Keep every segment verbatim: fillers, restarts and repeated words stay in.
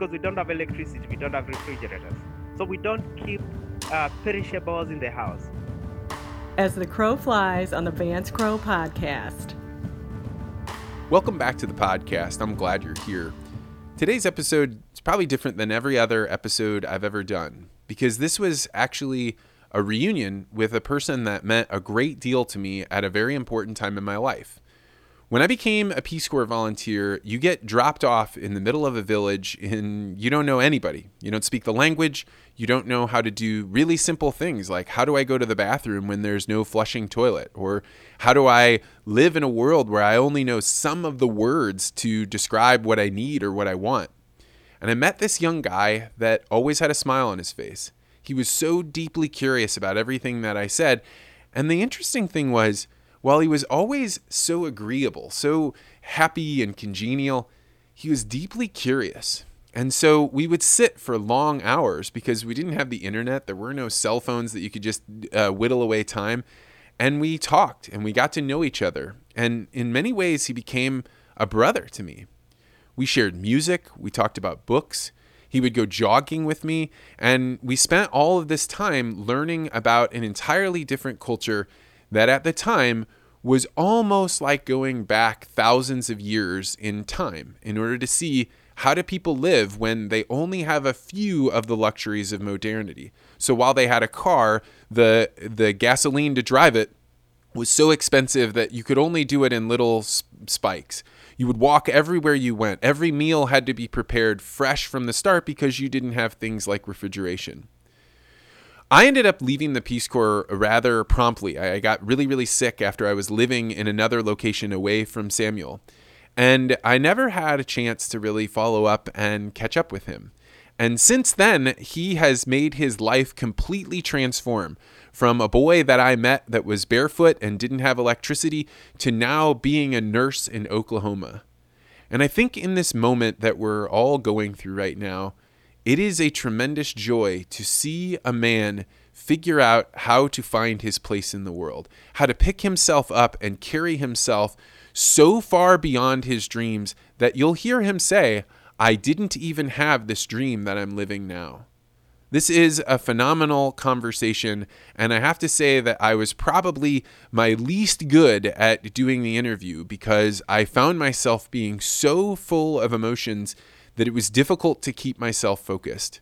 because we don't have electricity, we don't have refrigerators. So we don't keep uh, perishables in the house. As the crow flies on the Vance Crow podcast. Welcome back to the podcast. I'm glad you're here. Today's episode is probably different than every other episode I've ever done, because this was actually a reunion with a person that meant a great deal to me at a very important time in my life. When I became a Peace Corps volunteer, you get dropped off in the middle of a village and you don't know anybody. You don't speak the language. You don't know how to do really simple things like, how do I go to the bathroom when there's no flushing toilet? Or how do I live in a world where I only know some of the words to describe what I need or what I want? And I met this young guy that always had a smile on his face. He was so deeply curious about everything that I said. And the interesting thing was, while he was always so agreeable, so happy and congenial, he was deeply curious. And so we would sit for long hours because we didn't have the internet. There were no cell phones that you could just uh, whittle away time. And we talked and we got to know each other. And in many ways, he became a brother to me. We shared music. We talked about books. He would go jogging with me. And we spent all of this time learning about an entirely different culture that at the time was almost like going back thousands of years in time in order to see how do people live when they only have a few of the luxuries of modernity. So while they had a car, the the gasoline to drive it was so expensive that you could only do it in little spikes. You would walk everywhere you went. Every meal had to be prepared fresh from the start because you didn't have things like refrigeration. I ended up leaving the Peace Corps rather promptly. I got really, really sick after I was living in another location away from Samuel. And I never had a chance to really follow up and catch up with him. And since then, he has made his life completely transform from a boy that I met that was barefoot and didn't have electricity to now being a nurse in Oklahoma. And I think in this moment that we're all going through right now, it is a tremendous joy to see a man figure out how to find his place in the world, how to pick himself up and carry himself so far beyond his dreams that you'll hear him say, I didn't even have this dream that I'm living now. This is a phenomenal conversation, and I have to say that I was probably my least good at doing the interview because I found myself being so full of emotions that it was difficult to keep myself focused.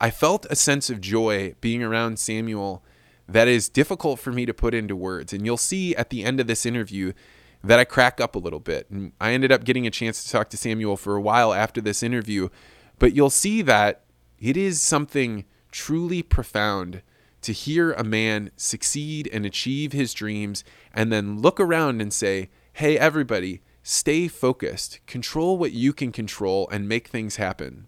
I felt a sense of joy being around Samuel that is difficult for me to put into words. And you'll see at the end of this interview that I crack up a little bit. And I ended up getting a chance to talk to Samuel for a while after this interview. But you'll see that it is something truly profound to hear a man succeed and achieve his dreams and then look around and say, hey, everybody, stay focused, control what you can control, and make things happen.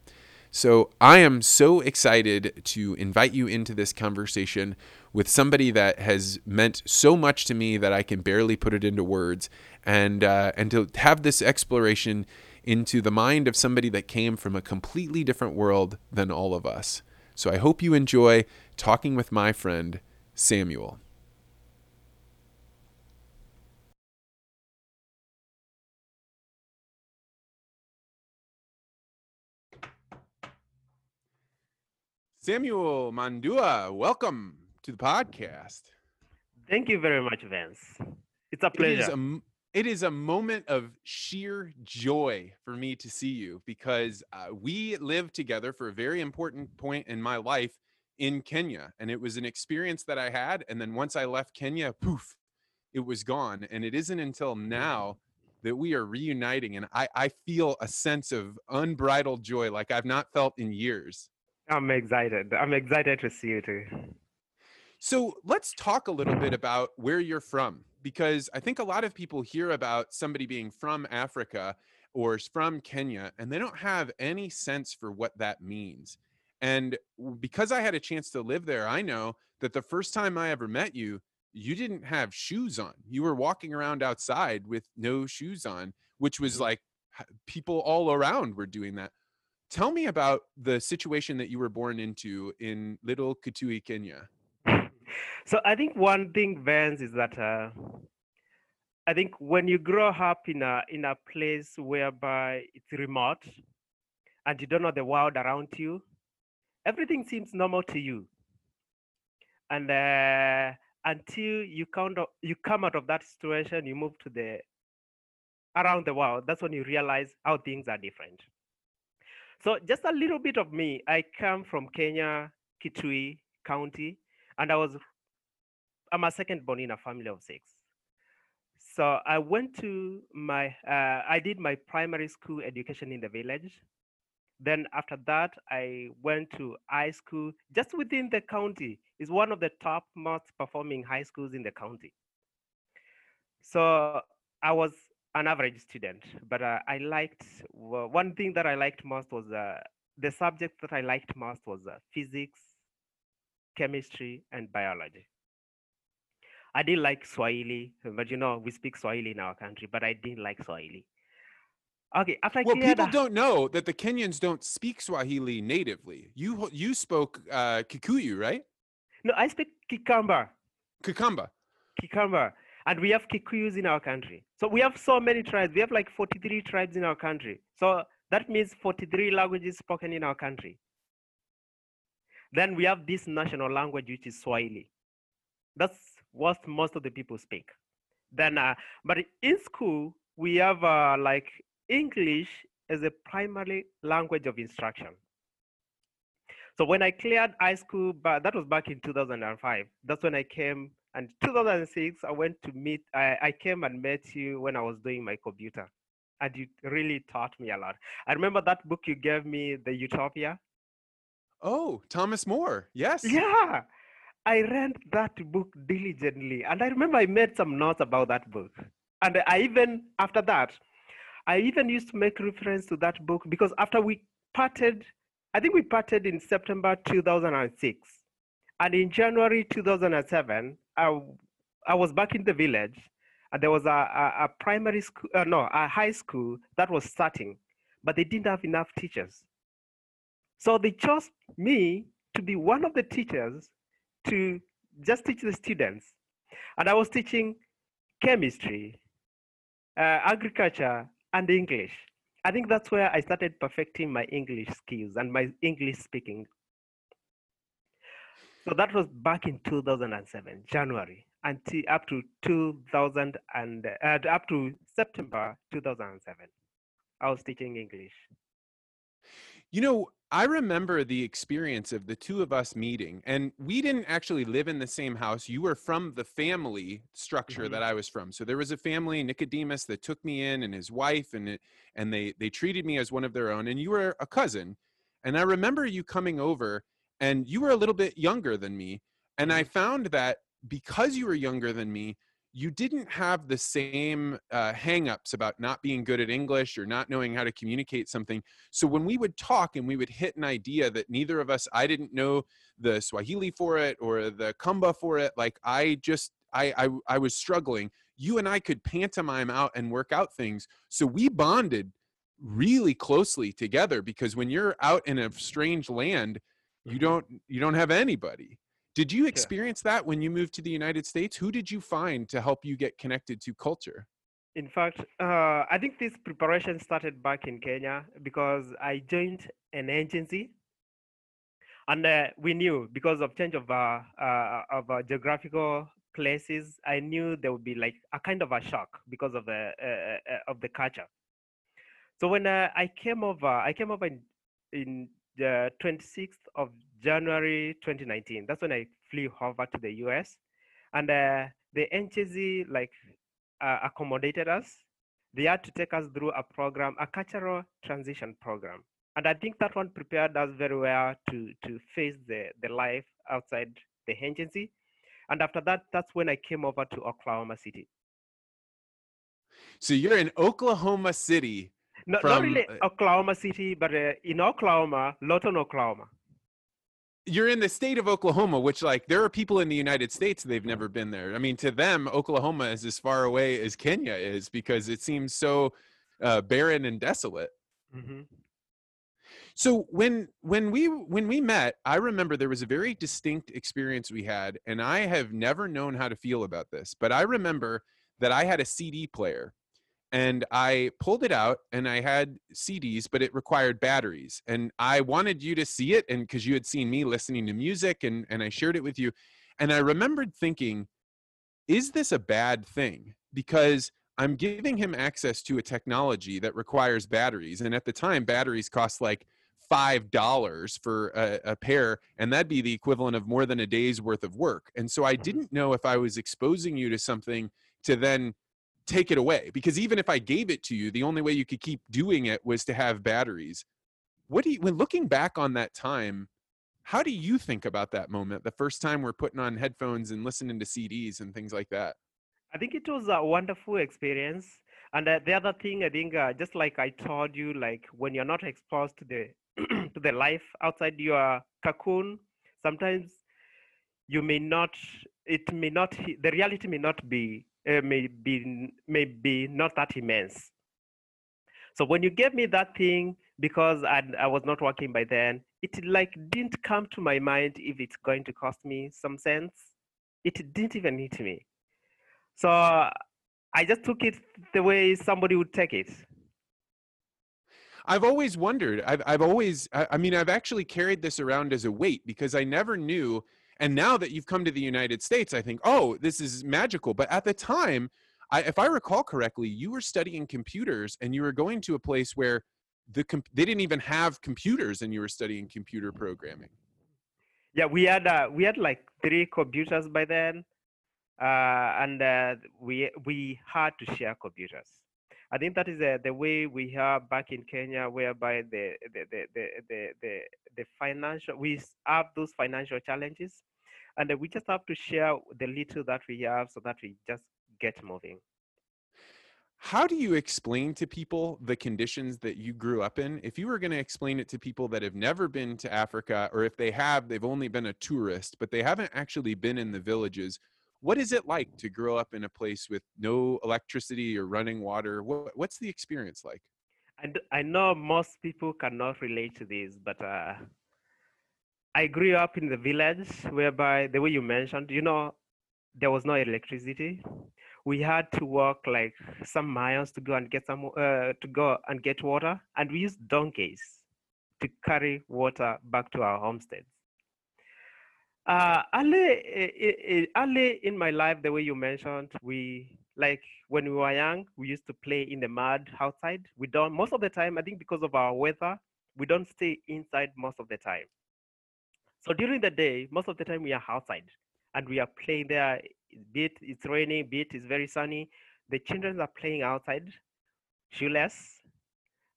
So I am so excited to invite you into this conversation with somebody that has meant so much to me that I can barely put it into words, and uh, and to have this exploration into the mind of somebody that came from a completely different world than all of us. So I hope you enjoy talking with my friend, Samuel. Samuel Maondu, welcome to the podcast. Thank you very much, Vance. It's a pleasure. It is a, it is a moment of sheer joy for me to see you because uh, we lived together for a very important point in my life in Kenya. And it was an experience that I had. And then once I left Kenya, poof, it was gone. And it isn't until now that we are reuniting. And I, I feel a sense of unbridled joy like I've not felt in years. I'm excited. I'm excited to see you too. So let's talk a little bit about where you're from, because I think a lot of people hear about somebody being from Africa or from Kenya, and they don't have any sense for what that means. And because I had a chance to live there, I know that the first time I ever met you, you didn't have shoes on. You were walking around outside with no shoes on, which was like people all around were doing that. Tell me about the situation that you were born into in little Kitui, Kenya. So I think one thing, Vance, is that uh, I think when you grow up in a in a place whereby it's remote, and you don't know the world around you, everything seems normal to you. And uh, until you count up, you come out of that situation, you move to the around the world, that's when you realize how things are different. So just a little bit of me, I come from Kenya, Kitui County, and I was, I'm a second born in a family of six. So I went to my, uh, I did my primary school education in the village. Then after that, I went to high school just within the county. It's one of the top most performing high schools in the county. So I was an average student, but uh, I liked, well, one thing that I liked most was, uh, the subject that I liked most was uh, physics, chemistry, and biology. I didn't like Swahili, but you know, we speak Swahili in our country, but I didn't like Swahili. Okay, after I well, people a... don't know that the Kenyans don't speak Swahili natively. You you spoke uh, Kikuyu, right? No, I speak Kikamba. Kikamba. Kikamba. And we have Kikuyus in our country. So we have so many tribes. We have like forty-three tribes in our country. So that means forty-three languages spoken in our country. Then we have this national language, which is Swahili. That's what most of the people speak. Then, uh, but in school, we have uh, like English as a primary language of instruction. So when I cleared high school, but that was back in two thousand five. That's when I came. And two thousand six, I went to meet, I, I came and met you when I was doing my computer. And you really taught me a lot. I remember that book you gave me, The Utopia. Oh, Thomas More, yes. Yeah, I read that book diligently. And I remember I made some notes about that book. And I even, after that, I even used to make reference to that book because after we parted, I think we parted in September two thousand six. And in January two thousand seven, I, I was back in the village, and there was a, a, a primary school, uh, no, a high school that was starting, but they didn't have enough teachers. So they chose me to be one of the teachers to just teach the students. And I was teaching chemistry, uh, agriculture, and English. I think that's where I started perfecting my English skills and my English speaking. So that was back in two thousand seven, January, until up to two thousand and uh, up to September two thousand seven. I was teaching English. You know, I remember the experience of the two of us meeting, and we didn't actually live in the same house. You were from the family structure mm-hmm. that I was from. So there was a family, Nicodemus, that took me in, and his wife, and it, and they they treated me as one of their own. And you were a cousin, and I remember you coming over. And you were a little bit younger than me. And I found that because you were younger than me, you didn't have the same uh, hang-ups about not being good at English or not knowing how to communicate something. So when we would talk and we would hit an idea that neither of us, I didn't know the Swahili for it or the Kamba for it. Like I just, I, I, I was struggling. You and I could pantomime out and work out things. So we bonded really closely together because when you're out in a strange land, You don't you don't have anybody. Did you experience yeah. that when you moved to the United States? Who did you find to help you get connected to culture? In fact, uh, I think this preparation started back in Kenya because I joined an agency. And uh, we knew because of change of, uh, uh, of uh, geographical places, I knew there would be like a kind of a shock because of the, uh, uh, of the culture. So when uh, I came over, I came over in, in the twenty-sixth of January twenty nineteen. That's when I flew over to the U S and uh, the N C L E X like uh, accommodated us. They had to take us through a program, a cultural transition program, and I think that one prepared us very well to to face the the life outside the agency. And after that, that's when I came over to Oklahoma City. So you're in Oklahoma City. No, from, not really uh, Oklahoma City, but uh, in Oklahoma, Lawton, Oklahoma. You're in the state of Oklahoma, which like there are people in the United States, they've never been there. I mean, to them, Oklahoma is as far away as Kenya is because it seems so uh, barren and desolate. Mm-hmm. So when when we when we met, I remember there was a very distinct experience we had, and I have never known how to feel about this, but I remember that I had a C D player. And I pulled it out and I had C Ds, but it required batteries. And I wanted you to see it, and because you had seen me listening to music, and, and I shared it with you. And I remembered thinking, is this a bad thing? Because I'm giving him access to a technology that requires batteries. And at the time, batteries cost like five dollars for a, a pair, and that'd be the equivalent of more than a day's worth of work. And so I didn't know if I was exposing you to something to then take it away, because even if I gave it to you, the only way you could keep doing it was to have batteries. What do you, when looking back on that time, how do you think about that moment? The first time we're putting on headphones and listening to C Ds and things like that. I think it was a wonderful experience. And uh, the other thing, I think, uh, just like I told you, like when you're not exposed to the to the life outside your cocoon, sometimes you may not, it may not, the reality may not be Uh, may be may be not that immense. So when you gave me that thing, because I, I was not working by then, it like didn't come to my mind if it's going to cost me some cents. It didn't even hit me. So I just took it the way somebody would take it. I've always wondered, I've, I've always, I, I mean, I've actually carried this around as a weight, because I never knew. And now that you've come to the United States, I think, oh, this is magical. But at the time, I, if I recall correctly, you were studying computers, and you were going to a place where the comp- they didn't even have computers, and you were studying computer programming. Yeah, we had uh, we had like three computers by then, uh, and uh, we we had to share computers. I think that is uh, the way we have back in Kenya, whereby the the the the the, the, the financial, we have those financial challenges, and we just have to share the little that we have so that we just get moving. How do you explain to people the conditions that you grew up in? If you were going to explain it to people that have never been to Africa, or if they have, they've only been a tourist, but they haven't actually been in the villages. What is it like to grow up in a place with no electricity or running water? What, what's the experience like? And I know most people cannot relate to this, but uh, I grew up in the village whereby, the way you mentioned, you know, there was no electricity. We had to walk like some miles to go and get some uh, to go and get water, and we used donkeys to carry water back to our homesteads. Uh, early, early in my life, the way you mentioned, we like when we were young, we used to play in the mud outside. We don't most of the time. I think because of our weather, we don't stay inside most of the time. So during the day, most of the time we are outside and we are playing there. Be it it's raining, be it it's very sunny. The children are playing outside, shoeless,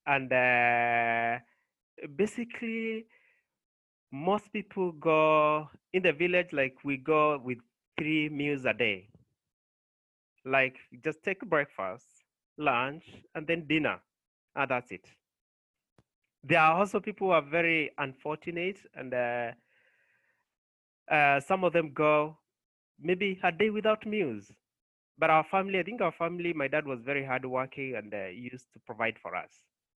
and uh, basically. Most people go in the village, like we go with three meals a day. Like just take breakfast, lunch, and then dinner, and that's it. There are also people who are very unfortunate, and uh, uh, some of them go maybe a day without meals. But our family, I think our family, my dad was very hardworking and uh, used to provide for us.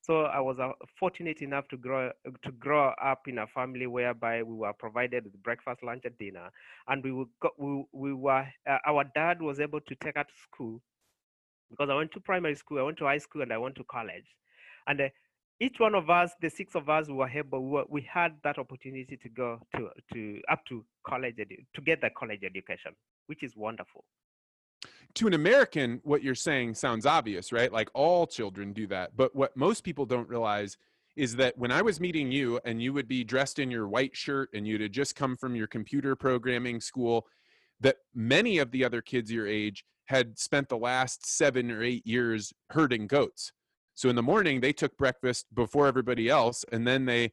So I was uh, fortunate enough to grow to grow up in a family whereby we were provided with breakfast, lunch, and dinner, and we would go, we we were uh, our dad was able to take us to school, because I went to primary school, I went to high school, and I went to college, and uh, each one of us, the six of us, we were able we, were, we had that opportunity to go to to up to college edu- to get the college education, which is wonderful. To an American, what you're saying sounds obvious, right? Like all children do that. But what most people don't realize is that when I was meeting you and you would be dressed in your white shirt and you'd have just come from your computer programming school, that many of the other kids your age had spent the last seven or eight years herding goats. So in the morning, they took breakfast before everybody else. And then they,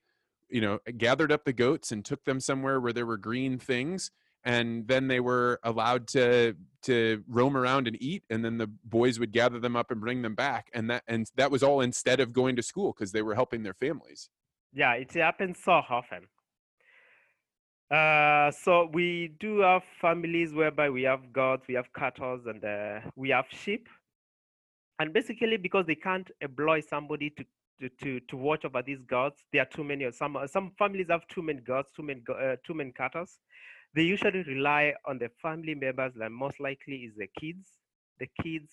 you know, gathered up the goats and took them somewhere where there were green things. And then they were allowed to to roam around and eat, and then the boys would gather them up and bring them back, and that and that was all instead of going to school, because they were helping their families. Yeah, it happens so often. Uh, so we do have families whereby we have goats, we have cattle, and uh, we have sheep, and basically because they can't employ somebody to to to, to watch over these goats, there are too many. Or some some families have too many goats, too many uh, too many cattle. They usually rely on the family members that most likely is the kids. The kids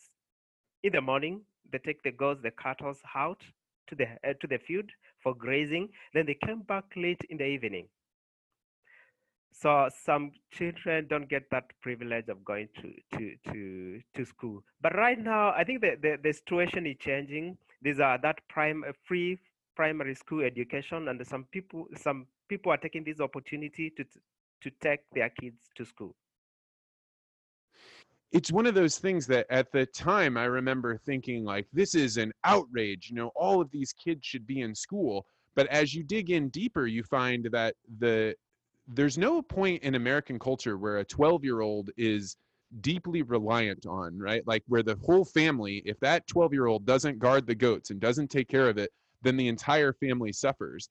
in the morning, They take the goats, the cattle out to the, uh, to the field for grazing. Then they came back late in the evening. So some children don't get that privilege of going to, to, to, to school. But right now, I think the, the, the situation is changing. These are that prime, free primary school education, and some people, some people are taking this opportunity to, to take their kids to school. It's one of those things that at the time I remember thinking, like, this is an outrage, you know, all of these kids should be in school. But as you dig in deeper, you find that the there's no point in American culture where a twelve-year-old is deeply reliant on, right? Like, where the whole family, if that twelve-year-old doesn't guard the goats and doesn't take care of it, then the entire family suffers.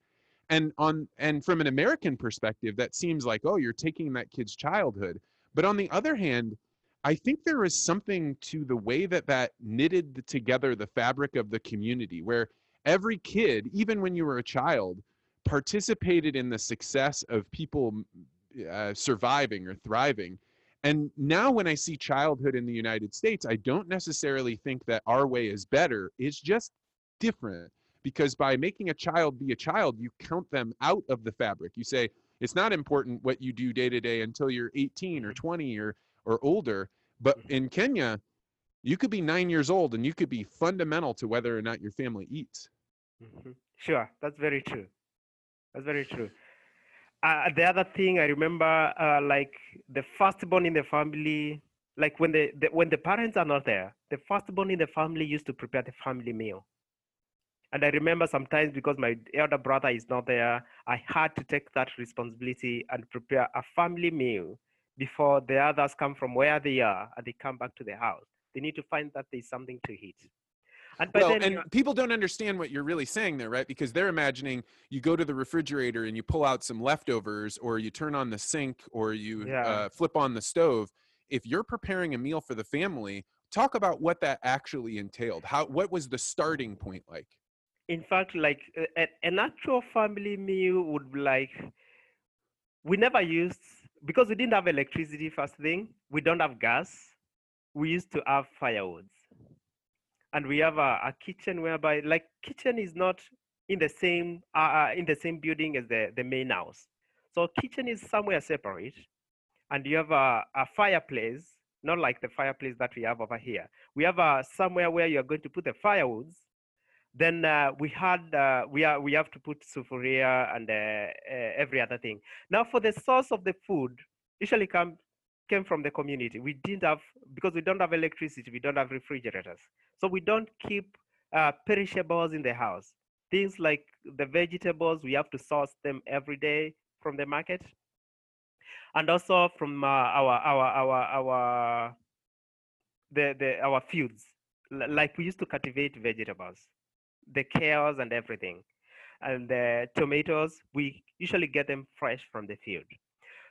And on and from an American perspective, that seems like, oh, you're taking that kid's childhood. But on the other hand, I think there is something to the way that that knitted together the fabric of the community, where every kid, even when you were a child, participated in the success of people uh, surviving or thriving. And now when I see childhood in the United States, I don't necessarily think that our way is better. It's just different, because by making a child be a child, you count them out of the fabric. You say, it's not important what you do day to day until you're eighteen or twenty or or older. But in Kenya, you could be nine years old and you could be fundamental to whether or not your family eats. Mm-hmm. Sure, that's very true. That's very true. Uh, the other thing I remember, uh, like the firstborn in the family, like when the, the when the parents are not there, the firstborn in the family used to prepare the family meal. And I remember sometimes, because my elder brother is not there, I had to take that responsibility and prepare a family meal before the others come from where they are and they come back to the house. They need to find that there's something to eat. And, well, then, and people don't understand what you're really saying there, right? Because they're imagining you go to the refrigerator and you pull out some leftovers, or you turn on the sink, or you yeah. uh, flip on the stove. If you're preparing a meal for the family, talk about what that actually entailed. How, what was the starting point like? In fact, like a, a natural family meal would be like, we never used, because we didn't have electricity first thing, we don't have gas, we used to have firewoods. And we have a, a kitchen whereby, like, kitchen is not in the same uh, in the same building as the, the main house. So kitchen is somewhere separate, and you have a, a fireplace, not like the fireplace that we have over here. We have a, somewhere where you're going to put the firewoods. Then uh, we had uh, we are we have to put sufuria and uh, uh, every other thing. Now, for the source of the food, usually come came from the community. We didn't have, because we don't have electricity, we don't have refrigerators, so we don't keep uh, perishables in the house. Things like the vegetables, we have to source them every day from the market, and also from uh, our our our our the the our fields. L- like we used to cultivate vegetables, the kales and everything, and the tomatoes, we usually get them fresh from the field.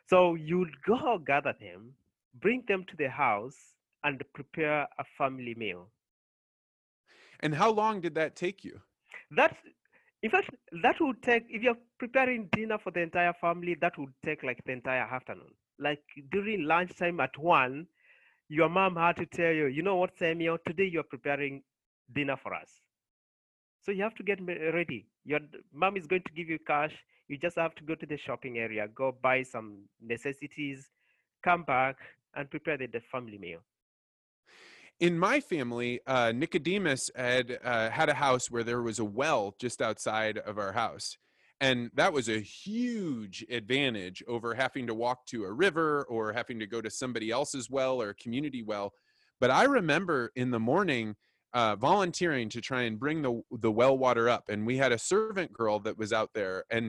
So you'd go gather them, bring them to the house, and prepare a family meal. And how long did that take you? That, in fact, that would take, if you're preparing dinner for the entire family, that would take like the entire afternoon. Like during lunchtime at one, your mom had to tell you, you know what, Samuel, today you're preparing dinner for us. So you have to get ready. Your mom is going to give you cash. You just have to go to the shopping area, go buy some necessities, come back and prepare the, the family meal. In my family, uh, Nicodemus had uh, had a house where there was a well just outside of our house. And that was a huge advantage over having to walk to a river or having to go to somebody else's well or a community well. But I remember in the morning, Uh, volunteering to try and bring the the well water up, and we had a servant girl that was out there, and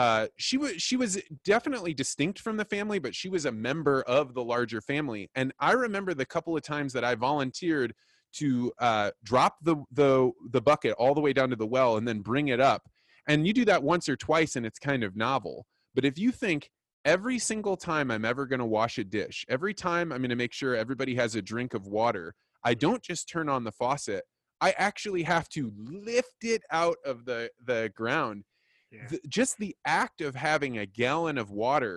uh, she was she was definitely distinct from the family, but she was a member of the larger family. And I remember the couple of times that I volunteered to uh, drop the the the bucket all the way down to the well and then bring it up. And you do that once or twice, and it's kind of novel. But if you think every single time I'm ever going to wash a dish, every time I'm going to make sure everybody has a drink of water, I don't just turn on the faucet. I actually have to lift it out of the, the ground. Yeah. The, just the act of having a gallon of water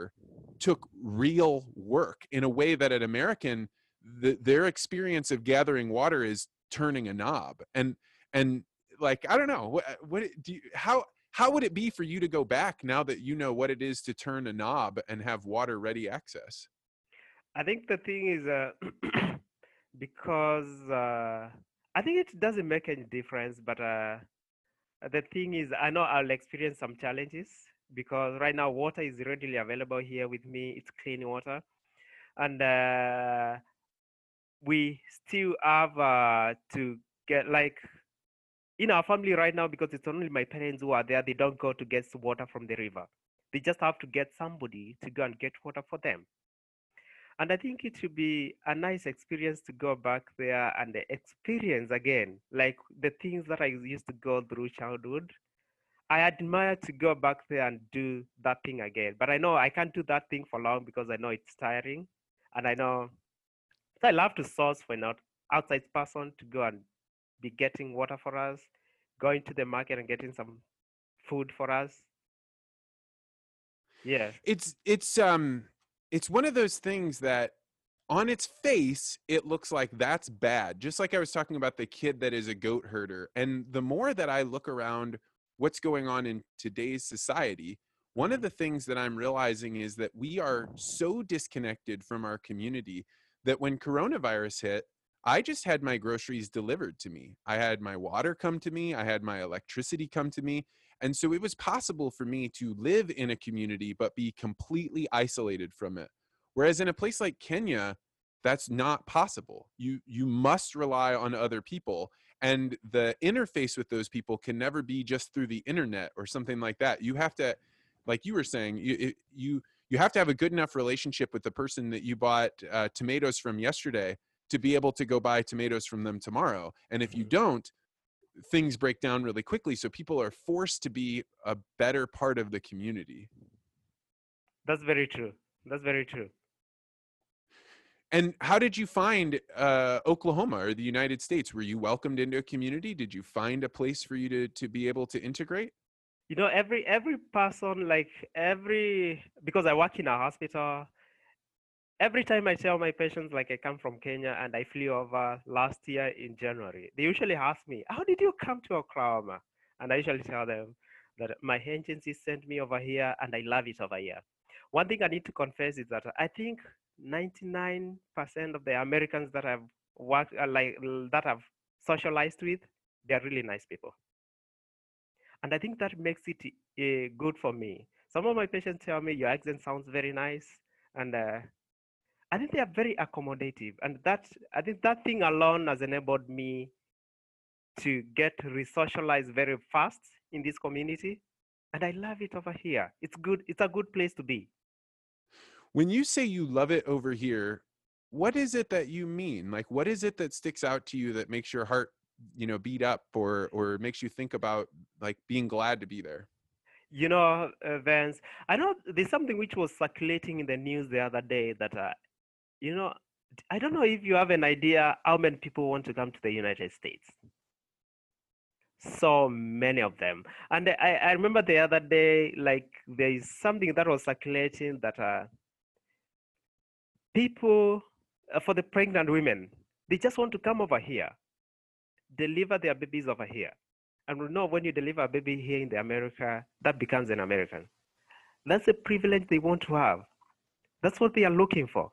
took real work in a way that an American, the, their experience of gathering water is turning a knob. And, and like, I don't know, what, what do you, how, how would it be for you to go back now that you know what it is to turn a knob and have water ready access? I think the thing is, uh, because, uh, I think it doesn't make any difference, but, uh, the thing is, I know I'll experience some challenges because right now water is readily available here with me. It's clean water. And uh, we still have uh, to get, like, in our family right now, because it's only my parents who are there, they don't go to get water from the river. They just have to get somebody to go and get water for them. And I think it should be a nice experience to go back there and experience again, like the things that I used to go through childhood. I admire to go back there and do that thing again. But I know I can't do that thing for long because I know it's tiring. And I know I love to source for an outside person to go and be getting water for us, going to the market and getting some food for us. Yeah. It's, it's, um, it's one of those things that on its face, it looks like that's bad. Just like I was talking about the kid that is a goat herder. And the more that I look around what's going on in today's society, one of the things that I'm realizing is that we are so disconnected from our community that when coronavirus hit, I just had my groceries delivered to me. I had my water come to me. I had my electricity come to me. And so it was possible for me to live in a community, but be completely isolated from it. Whereas in a place like Kenya, that's not possible. You, you must rely on other people. And the interface with those people can never be just through the internet or something like that. You have to, like you were saying, you you, you have to have a good enough relationship with the person that you bought uh, tomatoes from yesterday to be able to go buy tomatoes from them tomorrow. And if you don't, things break down really quickly. So people are forced to be a better part of the community. That's very true. That's very true. And how did you find uh, Oklahoma or the United States? Were you welcomed into a community? Did you find a place for you to, to be able to integrate? You know, every every person, like every, because I work in a hospital, every time I tell my patients, like I come from Kenya and I flew over last year in January, they usually ask me, how did you come to Oklahoma? And I usually tell them that my agency sent me over here and I love it over here. One thing I need to confess is that I think ninety-nine percent of the Americans that I've worked, uh, like that I've socialized with, they're really nice people. And I think that makes it uh, good for me. Some of my patients tell me, your accent sounds very nice. And uh, I think they are very accommodative. And that, I think that thing alone has enabled me to get re-socialized very fast in this community. And I love it over here. It's good. It's a good place to be. When you say you love it over here, what is it that you mean? Like, what is it that sticks out to you that makes your heart, you know, beat up or or makes you think about, like, being glad to be there? You know, uh, Vance, I know there's something which was circulating in the news the other day that, uh, you know, I don't know if you have an idea how many people want to come to the United States. So many of them. And I, I remember the other day, like, there is something that was circulating that uh, people, uh, for the pregnant women, they just want to come over here, deliver their babies over here. And we know when you deliver a baby here in the America, that becomes an American. That's a privilege they want to have. That's what they are looking for.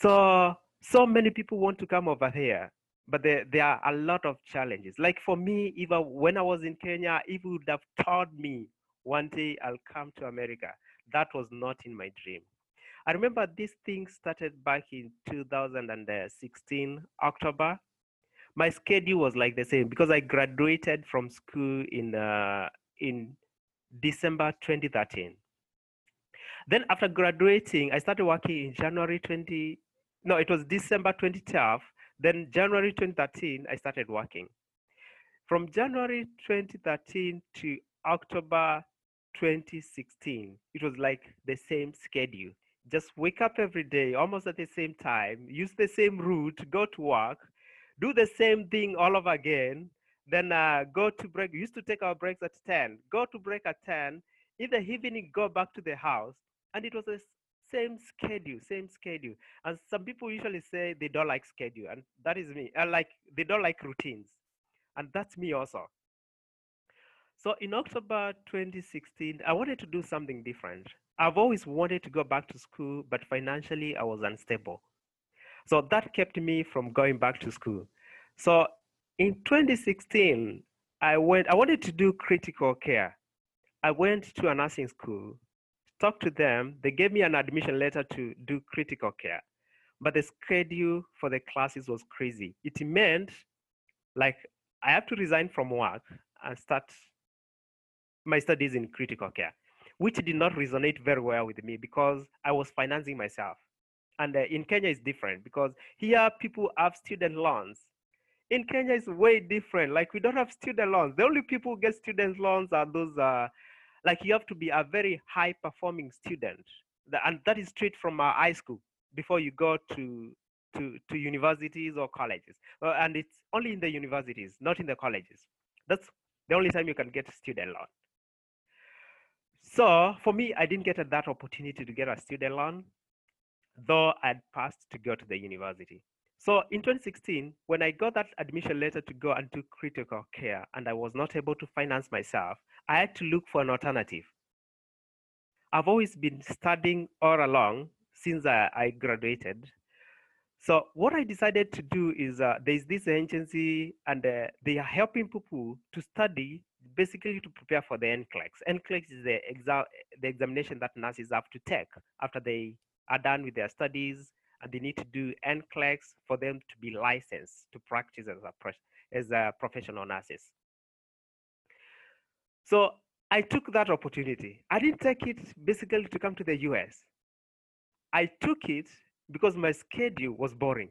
So, so many people want to come over here. But there, there are a lot of challenges. Like for me, even when I was in Kenya, if you would have told me one day I'll come to America, that was not in my dream. I remember this thing started back in two thousand sixteen, October. My schedule was like the same because I graduated from school in uh, in December twenty thirteen. Then after graduating, I started working in January twenty, no, it was December twenty twelve. Then January twenty thirteen, I started working. From January twenty thirteen to October twenty sixteen, it was like the same schedule. Just wake up every day, almost at the same time, use the same route, go to work, do the same thing all over again, then uh, go to break. We used to take our breaks at ten, go to break at ten, in the evening, go back to the house. And it was the same schedule, same schedule. And some people usually say they don't like schedule, and that is me. I like, they don't like routines, and that's me also. So in October twenty sixteen, I wanted to do something different. I've always wanted to go back to school, but financially I was unstable. So that kept me from going back to school. So in twenty sixteen, I went, I wanted to do critical care. I went to a nursing school, talked to them. They gave me an admission letter to do critical care, but the schedule for the classes was crazy. It meant like I have to resign from work and start my studies in critical care, which did not resonate very well with me because I was financing myself. And in Kenya, it's different because here people have student loans. In Kenya, it's way different. Like, we don't have student loans. The only people who get student loans are those, uh, like, you have to be a very high-performing student. And that is straight from uh, high school before you go to, to, to universities or colleges. Uh, and it's only in the universities, not in the colleges. That's the only time you can get a student loan. So for me, I didn't get that opportunity to get a student loan, though I'd passed to go to the university. So in twenty sixteen, when I got that admission letter to go and do critical care, and I was not able to finance myself, I had to look for an alternative. I've always been studying all along since I, I graduated. So what I decided to do is uh, there's this agency, and uh, they are helping people to study, basically to prepare for the N C L E X. N C L E X is the, exa the examination that nurses have to take after they are done with their studies, and they need to do N C L E X for them to be licensed to practice as a, pro as a professional nurses. So I took that opportunity. I didn't take it basically to come to the U S. I took it because my schedule was boring.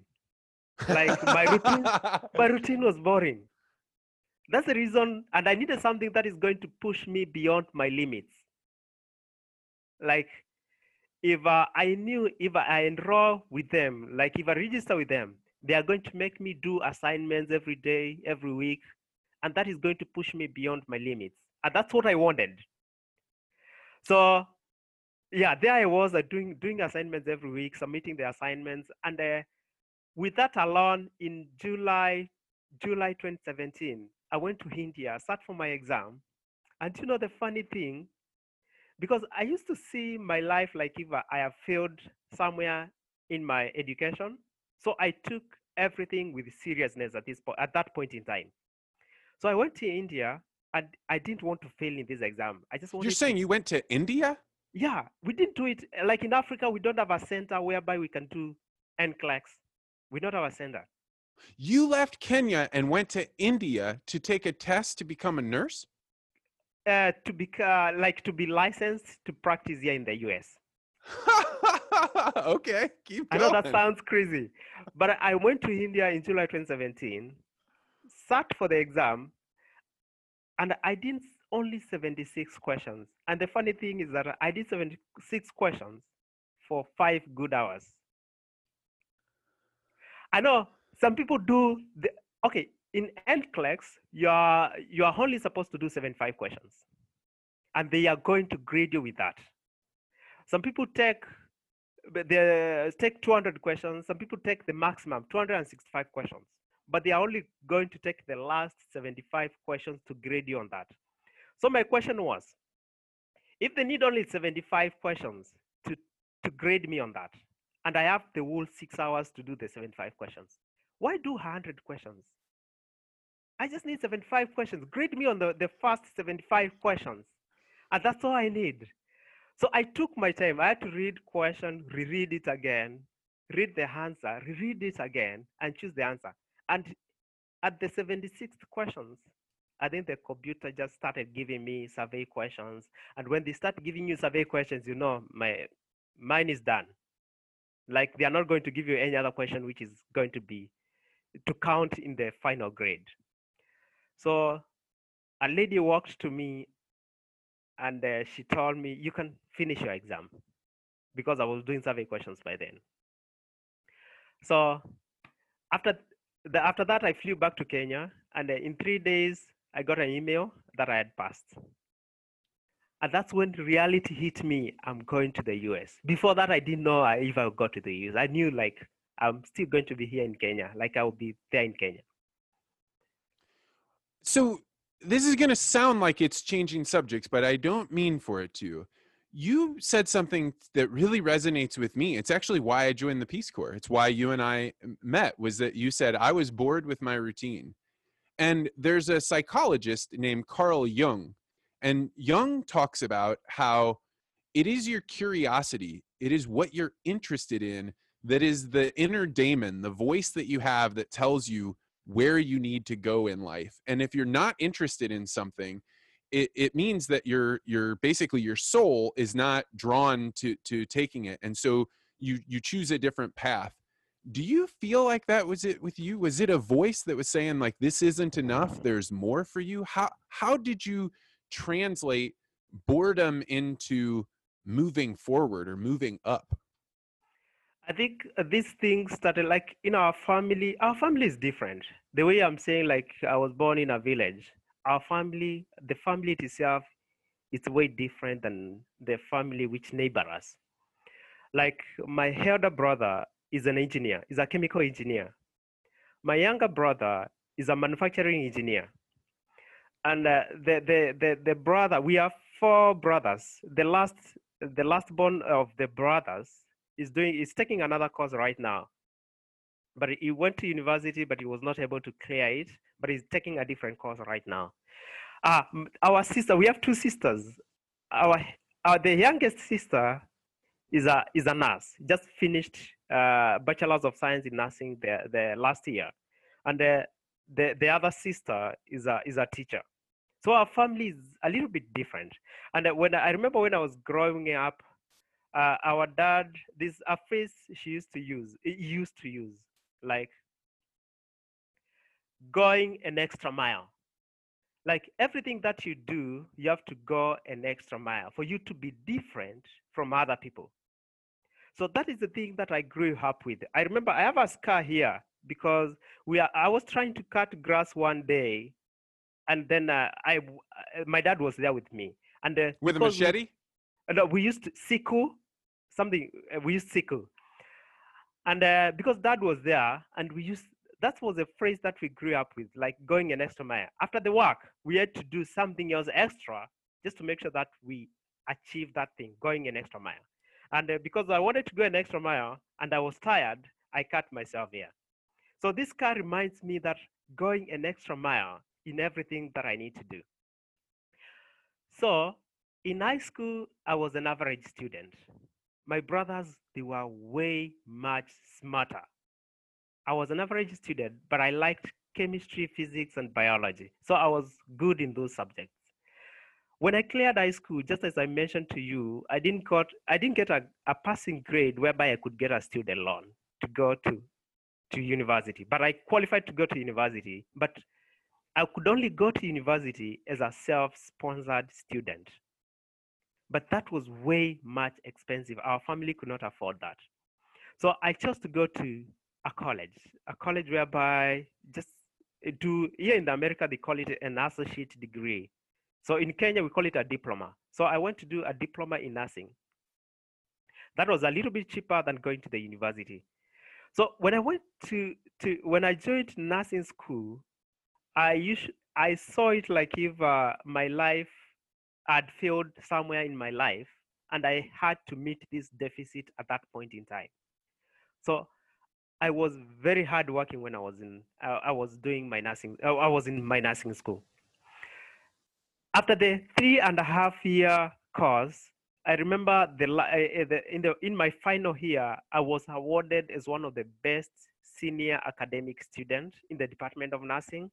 Like my routine, my routine was boring. That's the reason, and I needed something that is going to push me beyond my limits. Like if uh, I knew, if I enroll with them, like if I register with them, they are going to make me do assignments every day, every week, and that is going to push me beyond my limits. And that's what I wanted. So yeah, there I was uh, doing, doing assignments every week, submitting the assignments. And uh, with that alone, in July, July twenty seventeen, I went to India, sat for my exam. And you know the funny thing, because I used to see my life like if I have failed somewhere in my education. So I took everything with seriousness at, this po at that point in time. So I went to India, and I didn't want to fail in this exam. I just wanted You're saying to you went to India? Yeah, we didn't do it. Like in Africa, we don't have a center whereby we can do N C L E X. We don't have a center. You left Kenya and went to India to take a test to become a nurse? Uh, to be, uh, like to be licensed to practice here in the U S. Okay, keep going. I know that sounds crazy. But I went to India in July twenty seventeen, sat for the exam, and I didn't only seventy-six questions. And the funny thing is that I did seventy-six questions for five good hours. I know some people do, the, okay, in N C L E X, you are, you are only supposed to do seventy-five questions. And they are going to grade you with that. Some people take, they take two hundred questions. Some people take the maximum, two hundred sixty-five questions. But they are only going to take the last seventy-five questions to grade you on that. So my question was, if they need only seventy-five questions to, to grade me on that, and I have the whole six hours to do the seventy-five questions, why do one hundred questions? I just need seventy-five questions. Grade me on the, the first seventy-five questions, and that's all I need. So I took my time. I had to read question, reread it again, read the answer, reread it again, and choose the answer. And at the seventy-sixth questions, I think the computer just started giving me survey questions. And when they start giving you survey questions, you know, my, mine is done. Like they are not going to give you any other question, which is going to be to count in the final grade. So a lady walked to me and uh, she told me, you can finish your exam, because I was doing survey questions by then. So after, the, after that, I flew back to Kenya, and uh, in three days, I got an email that I had passed. And that's when reality hit me, I'm going to the U S. Before that, I didn't know I even got to the U S. I knew like, I'm still going to be here in Kenya, like I will be there in Kenya. So this is gonna sound like it's changing subjects, but I don't mean for it to. You said something that really resonates with me. It's actually why I joined the Peace Corps. It's why you and I met, was that you said, I was bored with my routine. And there's a psychologist named Carl Jung. And Jung talks about how it is your curiosity, it is what you're interested in, that is the inner daemon, the voice that you have that tells you where you need to go in life. And if you're not interested in something, it, it means that your your basically your soul is not drawn to to taking it. And so you you choose a different path. Do you feel like that was it with you? Was it a voice that was saying like, this isn't enough, there's more for you? How how did you translate boredom into moving forward or moving up? I think this thing started like in our family. Our family is different. The way I'm saying, like I was born in a village. Our family, the family itself, it's way different than the family which neighbor us. Like my elder brother is an engineer, is a chemical engineer. My younger brother is a manufacturing engineer. And uh, the, the, the, the brother, we are four brothers. The last, the last born of the brothers is doing is taking another course right now, but he went to university, but he was not able to clear it, but he's taking a different course right now. Uh, our sister, we have two sisters. Our, our the youngest sister is a is a nurse, just finished uh, bachelor's of science in nursing the, the last year, and the, the the other sister is a is a teacher. So our family is a little bit different. And when I remember when I was growing up, Uh, our dad, this a phrase she used to use, used to use, like going an extra mile. Like everything that you do, you have to go an extra mile for you to be different from other people. So that is the thing that I grew up with. I remember I have a scar here because we are, I was trying to cut grass one day, and then uh, I, my dad was there with me, and uh, with a machete. We, no, we used sickle. Something we used sickle, and uh, because dad was there, and we used that was a phrase that we grew up with, like going an extra mile. After the work, we had to do something else extra just to make sure that we achieve that thing, going an extra mile. And uh, because I wanted to go an extra mile, and I was tired, I cut myself here. So this car reminds me that going an extra mile in everything that I need to do. So. In high school, I was an average student. My brothers, they were way much smarter. I was an average student, but I liked chemistry, physics, and biology. So I was good in those subjects. When I cleared high school, just as I mentioned to you, I didn't, got, I didn't get a, a passing grade whereby I could get a student loan to go to, to university. But I qualified to go to university, but I could only go to university as a self-sponsored student. But that was way much expensive. Our family could not afford that. So I chose to go to a college, a college whereby just do, here in America, they call it an associate degree. So in Kenya, we call it a diploma. So I went to do a diploma in nursing. That was a little bit cheaper than going to the university. So when I went to, to when I joined nursing school, I, used, I saw it like if uh, my life had failed somewhere in my life, and I had to meet this deficit at that point in time. So I was very hardworking when I was in, uh, I was doing my nursing, uh, I was in my nursing school. After the three and a half year course, I remember the, uh, the, in, the, in my final year, I was awarded as one of the best senior academic students in the Department of Nursing.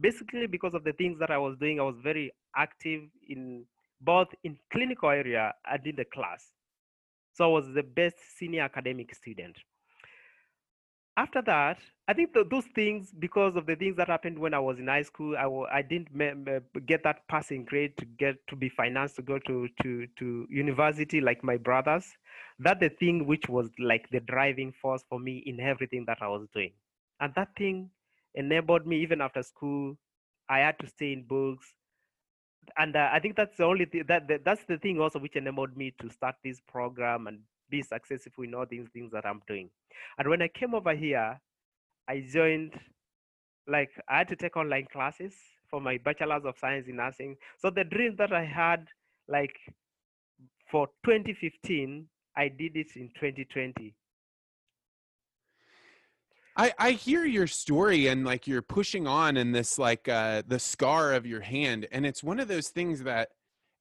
Basically, because of the things that I was doing, I was very active in both in clinical area and in the class. So I was the best senior academic student. After that, I think that those things, because of the things that happened when I was in high school, I, w I didn't get that passing grade to get to be financed to go to, to, to university like my brothers. That's the thing which was like the driving force for me in everything that I was doing. And that thing enabled me, even after school, I had to stay in books. And uh, I think that's the only thing that, that that's the thing also which enabled me to start this program and be successful in all these things that I'm doing. And when I came over here, I joined, like I had to take online classes for my bachelor's of science in nursing. So the dream that I had, like for twenty fifteen, I did it in twenty twenty. I, I hear your story, and like you're pushing on in this, like uh, the scar of your hand. And it's one of those things that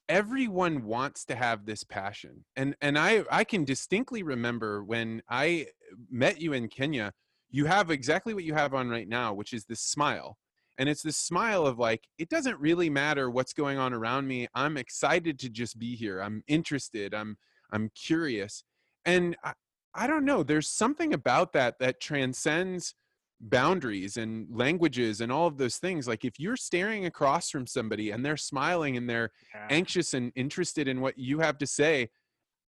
everyone wants to have this passion. And, and I, I can distinctly remember when I met you in Kenya, you have exactly what you have on right now, which is this smile. And it's this smile of like, it doesn't really matter what's going on around me. I'm excited to just be here. I'm interested. I'm, I'm curious. And I, I don't know, there's something about that that transcends boundaries and languages and all of those things. Like if you're staring across from somebody and they're smiling and they're yeah. anxious and interested in what you have to say,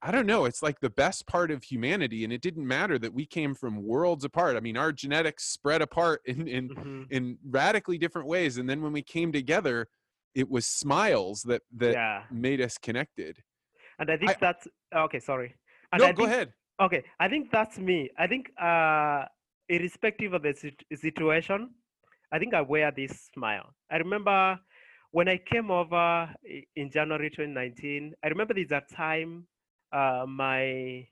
I don't know, it's like the best part of humanity. And it didn't matter that we came from worlds apart. I mean, our genetics spread apart in, in, mm-hmm. in radically different ways. And then when we came together, it was smiles that, that yeah. made us connected. And I think I, that's, okay, sorry. And no, I go think, ahead. Okay, I think that's me. I think uh, irrespective of the situation, I think I wear this smile. I remember when I came over in January twenty nineteen, I remember there's a time uh, my,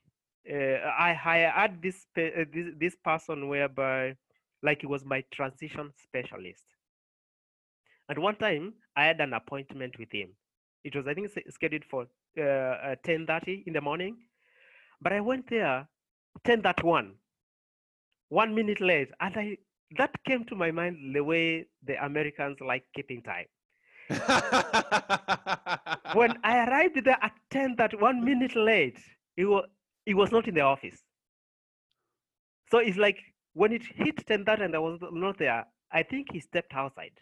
uh, I hired this, uh, this, this person whereby, like, he was my transition specialist. And one time, I had an appointment with him. It was, I think, scheduled for uh, ten thirty in the morning. But I went there, ten that one, one minute late, and I that came to my mind the way the Americans like keeping time. When I arrived there at ten that one minute late, it was, it was not in the office. So it's like when it hit ten that and I was not there, I think he stepped outside.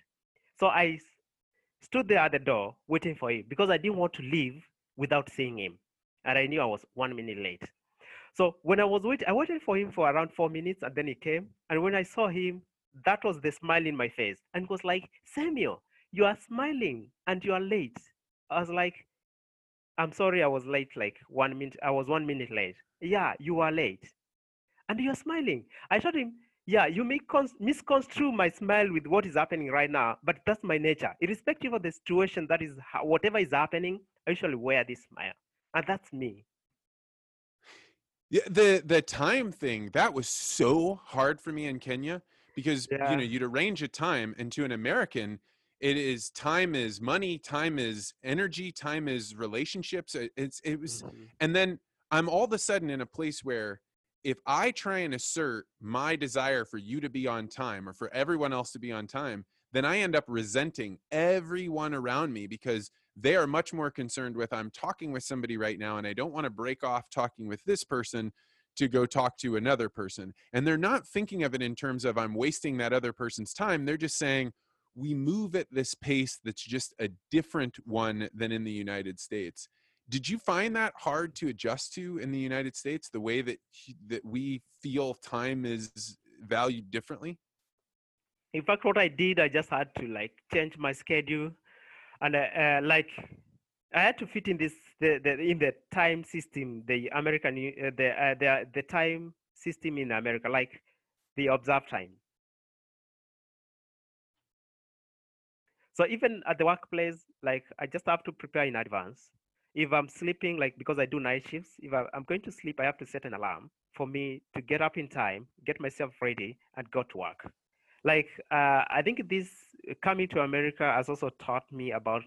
So I stood there at the door waiting for him because I didn't want to leave without seeing him. And I knew I was one minute late. So when I was waiting, I waited for him for around four minutes and then he came. And when I saw him, that was the smile in my face. And it was like, Samuel, you are smiling and you are late. I was like, I'm sorry, I was late, like one minute. I was one minute late. Yeah, you are late. And you're smiling. I told him, yeah, you may cons- misconstrue my smile with what is happening right now, but that's my nature. Irrespective of the situation, that is, whatever is happening, I usually wear this smile. And that's me. Yeah, the the time thing, that was so hard for me in Kenya because yeah. you know, you'd arrange a time, and to an American, it is time is money, time is energy, time is relationships. It, it's it was, mm-hmm. and then I'm all of a sudden in a place where if I try and assert my desire for you to be on time or for everyone else to be on time, then I end up resenting everyone around me because they are much more concerned with, I'm talking with somebody right now and I don't want to break off talking with this person to go talk to another person. And they're not thinking of it in terms of I'm wasting that other person's time. They're just saying, we move at this pace that's just a different one than in the United States. Did you find that hard to adjust to in the United States, the way that that we feel time is valued differently? In fact, what I did, I just had to like change my schedule. And uh, uh, like, I had to fit in this the, the in the time system, the American uh, the uh, the the time system in America, like the observed time. So even at the workplace, like I just have to prepare in advance. If I'm sleeping, like because I do night shifts, if I, I'm going to sleep, I have to set an alarm for me to get up in time, get myself ready, and go to work. Like, uh, I think this coming to America has also taught me about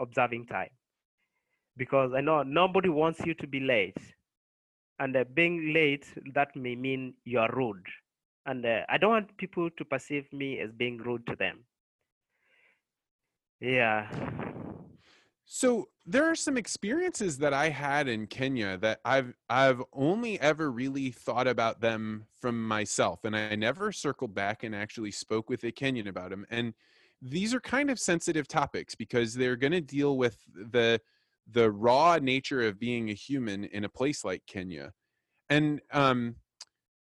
observing time, because I know nobody wants you to be late, and uh, being late, that may mean you're rude. And uh, I don't want people to perceive me as being rude to them. Yeah. So there are some experiences that I had in Kenya that I've I've only ever really thought about them from myself. And I never circled back and actually spoke with a Kenyan about them. And these are kind of sensitive topics because they're going to deal with the the raw nature of being a human in a place like Kenya. And um,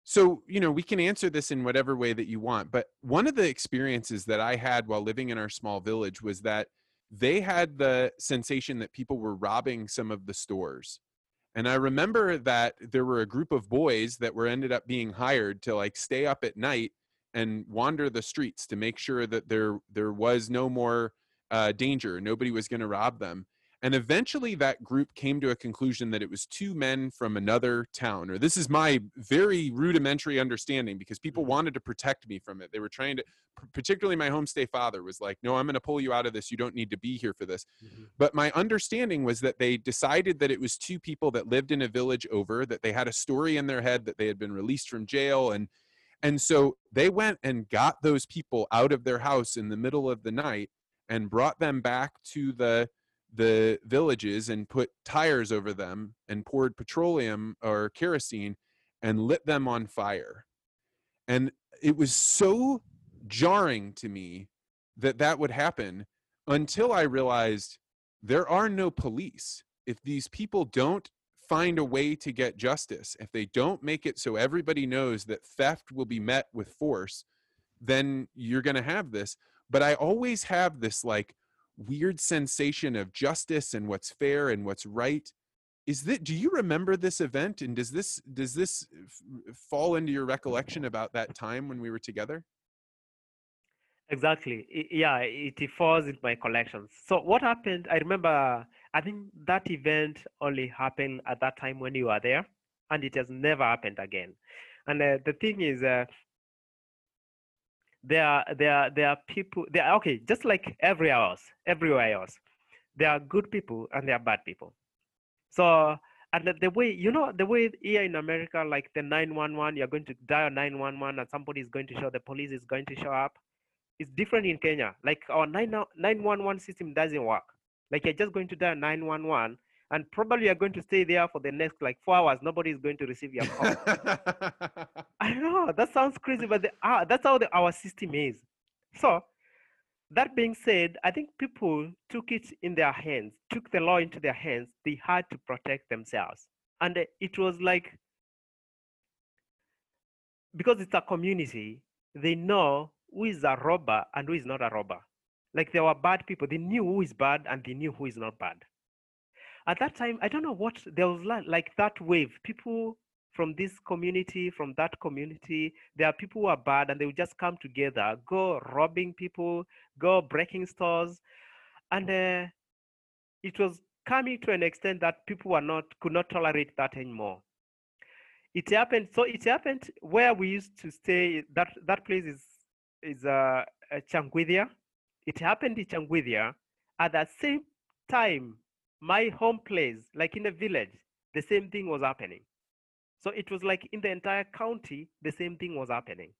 so, you know, we can answer this in whatever way that you want. But one of the experiences that I had while living in our small village was that they had the sensation that people were robbing some of the stores. And I remember that there were a group of boys that were ended up being hired to like stay up at night and wander the streets to make sure that there, there was no more uh, danger. Nobody was going to rob them. And eventually that group came to a conclusion that it was two men from another town, or this is my very rudimentary understanding, because people wanted to protect me from it. They were trying to, particularly my homestay father was like, no, I'm going to pull you out of this. You don't need to be here for this. Mm-hmm. But my understanding was that they decided that it was two people that lived in a village over, that they had a story in their head that they had been released from jail. And, and so they went and got those people out of their house in the middle of the night and brought them back to the the villages and put tires over them and poured petroleum or kerosene and lit them on fire. And it was so jarring to me that that would happen, until I realized there are no police. If these people don't find a way to get justice, if they don't make it so everybody knows that theft will be met with force, then you're going to have this. But I always have this like weird sensation of justice and what's fair and what's right. Is that, do you remember this event, and does this does this f- fall into your recollection about that time when we were together? Exactly. Yeah, it falls into my collections. So what happened, I remember, I think that event only happened at that time when you were there, and it has never happened again. And uh, the thing is, uh, There are, there are, there are people, there are, okay, just like everywhere else, everywhere else, there are good people and there are bad people. So, and the, the way, you know, the way here in America, like the nine one one, you're going to dial nine one one and somebody is going to show, the police is going to show up. It's different in Kenya. Like our nine one one system doesn't work. Like you're just going to dial nine one one and probably you're going to stay there for the next like four hours. Nobody is going to receive your call. I know that sounds crazy, but the, uh, that's how the, our system is. So that being said, I think people took it in their hands, took the law into their hands. They had to protect themselves. And it was like, because it's a community, they know who is a robber and who is not a robber. Like there were bad people. They knew who is bad and they knew who is not bad. At that time, I don't know what, there was like that wave. People from this community, from that community, there are people who are bad and they would just come together, go robbing people, go breaking stores. And uh, it was coming to an extent that people were not, could not tolerate that anymore. It happened, so it happened where we used to stay, that, that place is, is uh, Changwithya. It happened in Changwithya at the same time. My home place, like in a village, the same thing was happening. So it was like in the entire county, the same thing was happening.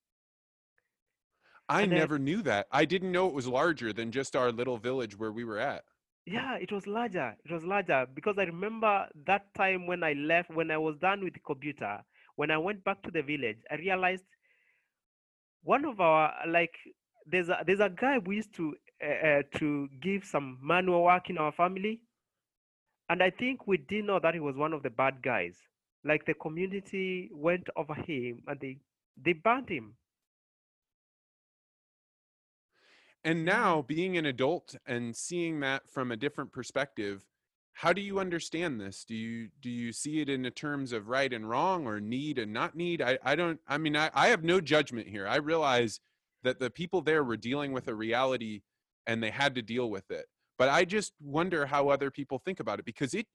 I and never then, knew that. I didn't know it was larger than just our little village where we were at. Yeah, it was larger. It was larger because I remember that time when I left, when I was done with the computer, when I went back to the village, I realized one of our, like, there's a, there's a guy we used to uh, to give some manual work in our family. And I think we didn't know that he was one of the bad guys. Like the community went over him and they, they banned him. And now being an adult and seeing that from a different perspective, how do you understand this? Do you do you see it in the terms of right and wrong or need and not need? I, I don't, I mean, I, I have no judgment here. I realize that the people there were dealing with a reality and they had to deal with it. But I just wonder how other people think about it, because it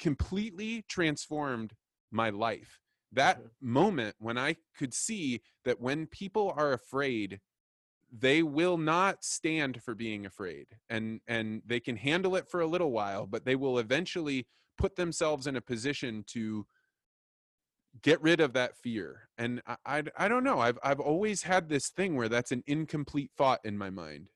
completely transformed my life. That mm-hmm. moment when I could see that when people are afraid, they will not stand for being afraid, and, and they can handle it for a little while, but they will eventually put themselves in a position to get rid of that fear. And I, I, I don't know, I've, I've always had this thing where that's an incomplete thought in my mind.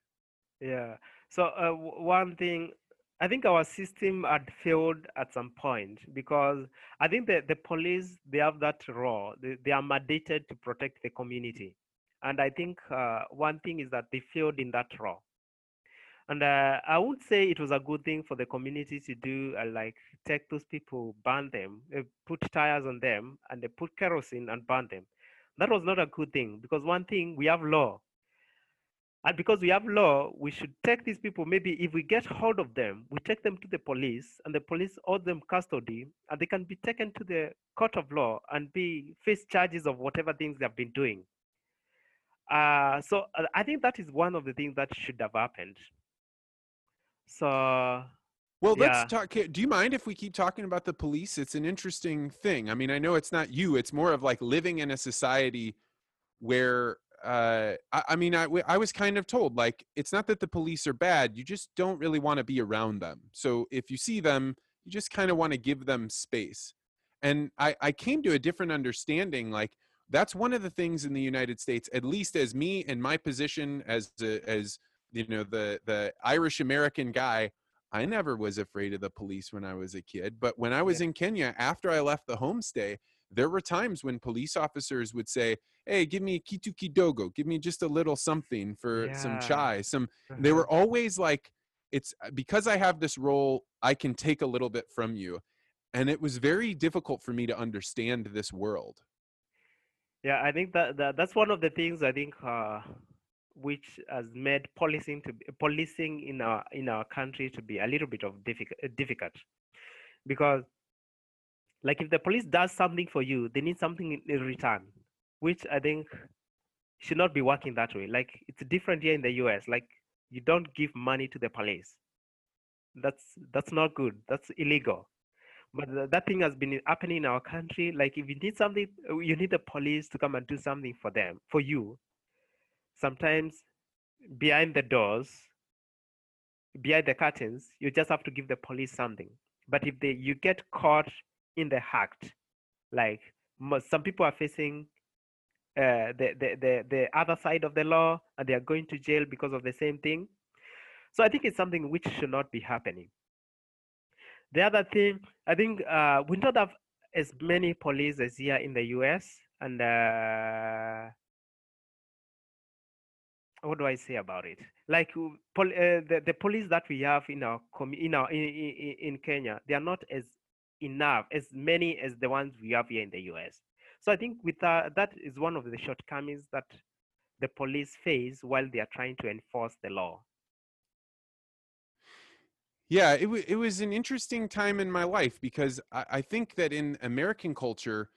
Yeah. So uh, one thing, I think our system had failed at some point, because I think that the police, they have that role. They, they are mandated to protect the community. And I think uh, one thing is that they failed in that role. And uh, I would say it was a good thing for the community to do, uh, like take those people, burn them, uh, put tires on them, and they put kerosene and burn them. That was not a good thing, because one thing, we have law. And because we have law, we should take these people, maybe if we get hold of them, we take them to the police and the police hold them custody and they can be taken to the court of law and be face charges of whatever things they've been doing. Uh, so I think that is one of the things that should have happened. So, well, yeah. Let's talk. Do you mind if we keep talking about the police? It's an interesting thing. I mean, I know it's not you, it's more of like living in a society where uh I, I mean I, I was kind of told, like, it's not that the police are bad, you just don't really want to be around them. So if you see them, you just kind of want to give them space. And I, I came to a different understanding, like that's one of the things in the United States, at least as me and my position as a, as you know, the the Irish American guy, I never was afraid of the police when I was a kid. But when I was yeah. in Kenya, after I left the homestay, there were times when police officers would say, hey, give me kitu kidogo, give me just a little something for yeah. some chai. Some, they were always like, it's because I have this role, I can take a little bit from you. And it was very difficult for me to understand this world. Yeah, I think that, that that's one of the things I think uh, which has made policing to policing in our in our country to be a little bit of difficult difficult because. Like if the police does something for you, they need something in return, which I think should not be working that way. Like it's different here in the U S. Like you don't give money to the police. That's that's not good. That's illegal. But th- that thing has been happening in our country. Like if you need something, you need the police to come and do something for them, for you. Sometimes behind the doors, behind the curtains, you just have to give the police something. But if they you get caught in the act, like some people are facing uh, the, the, the, the other side of the law and they are going to jail because of the same thing. So I think it's something which should not be happening. The other thing, I think uh, we don't have as many police as here in the U S. And uh, what do I say about it? Like pol- uh, the, the police that we have in our, com- in, our in, in, in Kenya, they are not as enough, as many as the ones we have here in the U S. So I think with uh, that is one of the shortcomings that the police face while they are trying to enforce the law. Yeah, it, w- it was an interesting time in my life because I-, I think that in American culture,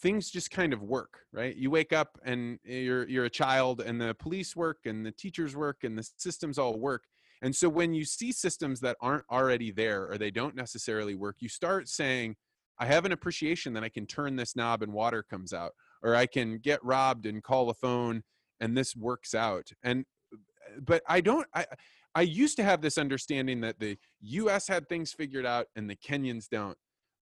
things just kind of work, right? You wake up and you're you're a child and the police work and the teachers work and the systems all work. And so when you see systems that aren't already there or they don't necessarily work, you start saying, I have an appreciation that I can turn this knob and water comes out, or I can get robbed and call a phone and this works out. And, but I don't, I, I used to have this understanding that the U S had things figured out and the Kenyans don't.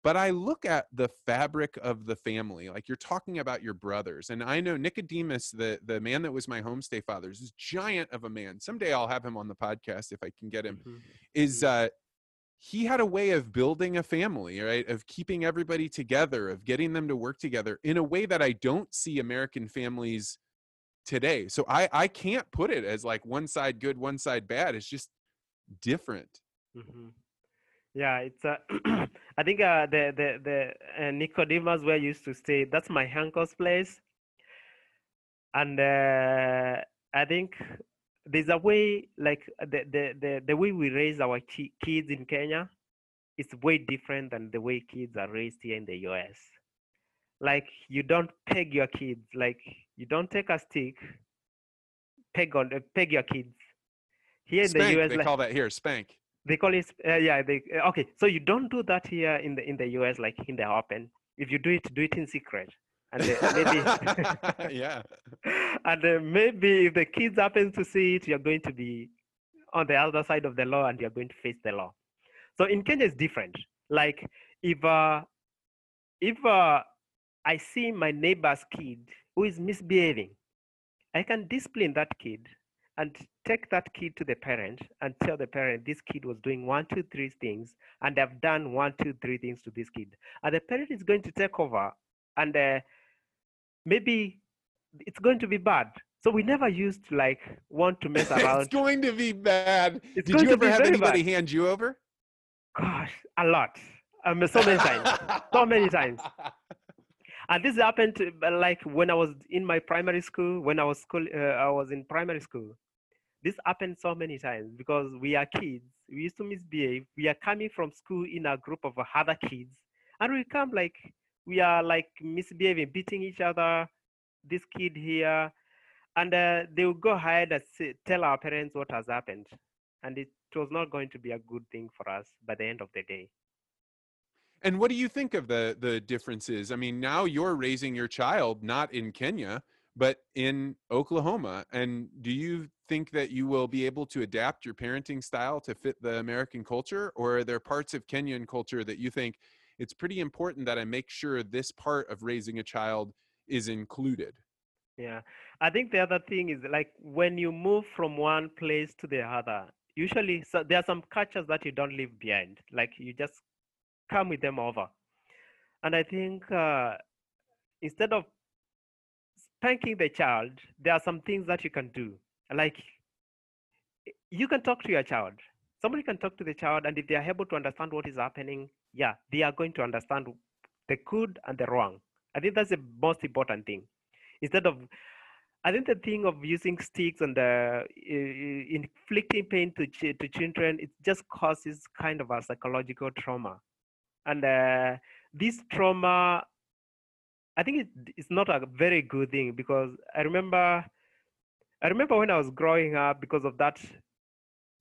But I look at the fabric of the family, like you're talking about your brothers. And I know Nicodemus, the, the man that was my homestay father, is this giant of a man. Someday I'll have him on the podcast if I can get him. Mm-hmm. Is uh, he had a way of building a family, right? Of keeping everybody together, of getting them to work together in a way that I don't see American families today. So I, I can't put it as like one side good, one side bad. It's just different. Mm-hmm. Yeah, it's. Uh, I think uh, the the the uh, Nicodemus where I used to stay. That's my uncle's place, and uh, I think there's a way like the, the, the, the way we raise our ki- kids in Kenya is way different than the way kids are raised here in the U S. Like you don't peg your kids. Like you don't take a stick, peg on uh, peg your kids. Here spank, in the U S, they like, call that here spank. They call it, uh, yeah, they, okay. So you don't do that here in the in the U S, like in the open. If you do it, do it in secret. And uh, maybe, yeah. And uh, maybe if the kids happen to see it, you're going to be on the other side of the law and you're going to face the law. So in Kenya, it's different. Like if uh, if uh, I see my neighbor's kid who is misbehaving, I can discipline that kid and take that kid to the parent and tell the parent, this kid was doing one, two, three things, and I've done one, two, three things to this kid. And the parent is going to take over, and uh, maybe it's going to be bad. So we never used to like want to mess around. It's going to be bad. It's Did you ever have anybody bad. hand you over? Gosh, a lot. Um, so many times. So many times. And this happened like when I was in my primary school, when I was school, uh, I was in primary school. This happened so many times because we are kids. We used to misbehave. We are coming from school in a group of other kids, and we come like we are like misbehaving, beating each other, this kid here, and uh, they will go ahead and say, tell our parents what has happened. And it was not going to be a good thing for us by the end of the day. And what do you think of the, the differences? I mean, now you're raising your child, not in Kenya, but in Oklahoma. And do you think that you will be able to adapt your parenting style to fit the American culture? Or are there parts of Kenyan culture that you think it's pretty important that I make sure this part of raising a child is included? Yeah, I think the other thing is like when you move from one place to the other, usually so there are some cultures that you don't leave behind, like you just come with them over. And I think uh, instead of spanking the child, there are some things that you can do. Like you can talk to your child. Somebody can talk to the child, and if they are able to understand what is happening, yeah, they are going to understand the good and the wrong. I think that's the most important thing. Instead of, I think the thing of using sticks and the, uh, inflicting pain to ch- to children, it just causes kind of a psychological trauma. And uh, this trauma, I think it, it's not a very good thing, because I remember, I remember when I was growing up, because of that,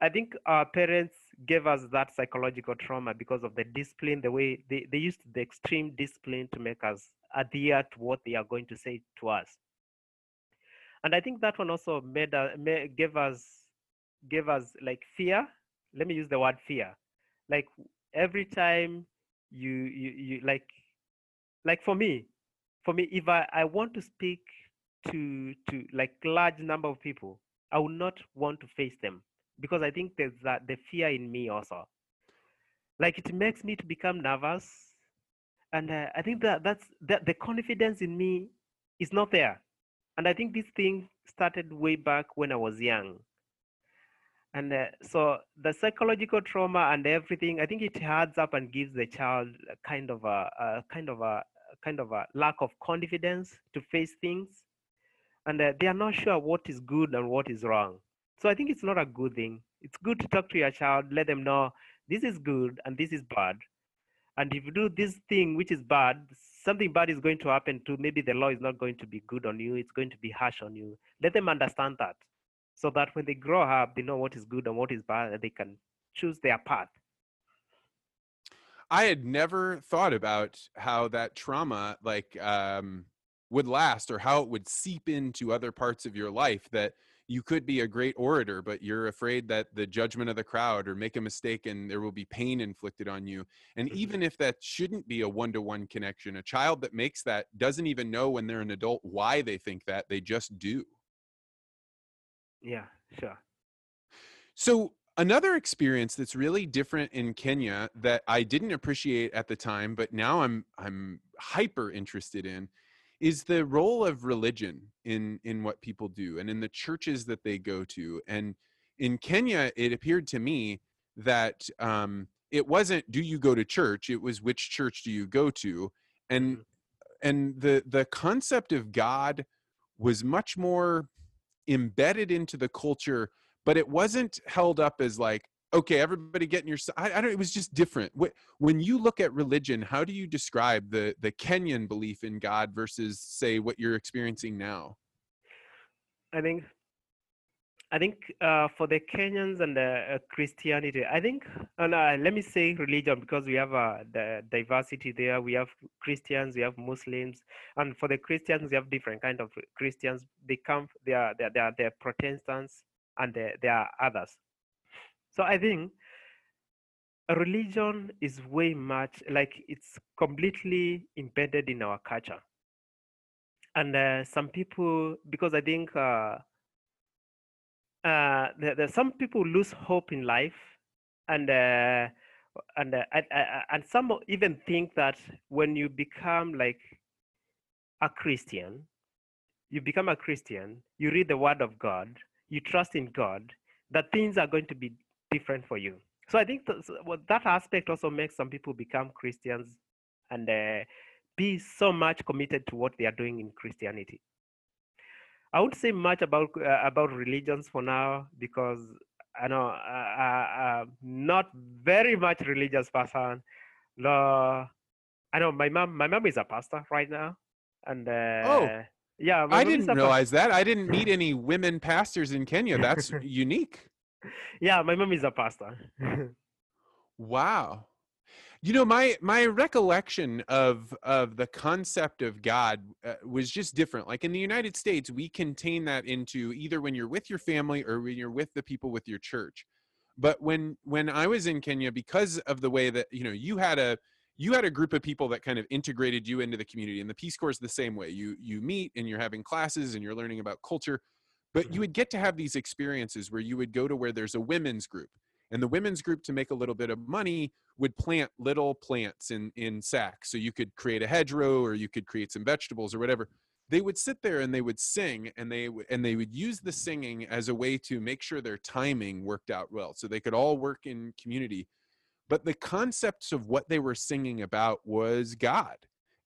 I think our parents gave us that psychological trauma because of the discipline, the way they, they used the extreme discipline to make us adhere to what they are going to say to us. And I think that one also made uh, gave us gave us like fear. Let me use the word fear. Like every time you you, you like like for me, for me, if I, I want to speak to to like large number of people, I would not want to face them, because I think there's that the fear in me also. Like it makes me to become nervous. And uh, I think that that's that the confidence in me is not there. And I think this thing started way back when I was young. And uh, so the psychological trauma and everything, I think it adds up and gives the child a kind of a, a kind of a, a kind of a lack of confidence to face things. And uh, they are not sure what is good and what is wrong. So I think it's not a good thing. It's good to talk to your child, let them know this is good and this is bad. And if you do this thing, which is bad, something bad is going to happen to, maybe the law is not going to be good on you. It's going to be harsh on you. Let them understand that, so that when they grow up, they know what is good and what is bad, and they can choose their path. I had never thought about how that trauma like um, would last, or how it would seep into other parts of your life, that you could be a great orator, but you're afraid that the judgment of the crowd, or make a mistake and there will be pain inflicted on you. And even if that shouldn't be a one-to-one connection, a child that makes that doesn't even know when they're an adult why they think that, they just do. Yeah, sure. So another experience that's really different in Kenya that I didn't appreciate at the time, but now I'm I'm hyper interested in, is the role of religion in, in what people do and in the churches that they go to. And in Kenya, it appeared to me that um, it wasn't, do you go to church? It was, which church do you go to? And and the the concept of God was much more embedded into the culture, but it wasn't held up as like, okay, everybody get in your, I, I don't, it was just different. When you look at religion, how do you describe the, the Kenyan belief in God versus, say, what you're experiencing now? I think, I think uh, for the Kenyans and the uh, Christianity, I think, and uh, let me say religion, because we have uh, the diversity there. We have Christians, we have Muslims, and for the Christians, we have different kind of Christians. They come, they are, they are, they are, they are Protestants, and they, they are others. So I think religion is way much, like it's completely embedded in our culture. And uh, some people, because I think uh, uh, there, there some people lose hope in life, and uh, and uh, I, I, and some even think that when you become like a Christian, you become a Christian, you read the Word of God, you trust in God, that things are going to be different for you. So I think th- well, that aspect also makes some people become Christians and uh, be so much committed to what they are doing in Christianity. I would say much about uh, about religions for now, because I know I, I, I'm not very much religious person. Uh, I know my mom. My mom is a pastor right now, and uh, oh, yeah, I didn't realize that. I didn't meet any women pastors in Kenya. That's unique. Yeah, my mom is a pastor. Wow. You know, my my recollection of of the concept of God uh, was just different. Like in the United States, we contain that into either when you're with your family or when you're with the people with your church. But when when I was in Kenya, because of the way that, you know, you had a you had a group of people that kind of integrated you into the community, and the Peace Corps is the same way. You you meet and you're having classes and you're learning about culture, but you would get to have these experiences where you would go to where there's a women's group. And the women's group, to make a little bit of money, would plant little plants in, in sacks. So you could create a hedgerow, or you could create some vegetables or whatever. They would sit there and they would sing, and they, w- and they would use the singing as a way to make sure their timing worked out well, so they could all work in community. But the concepts of what they were singing about was God.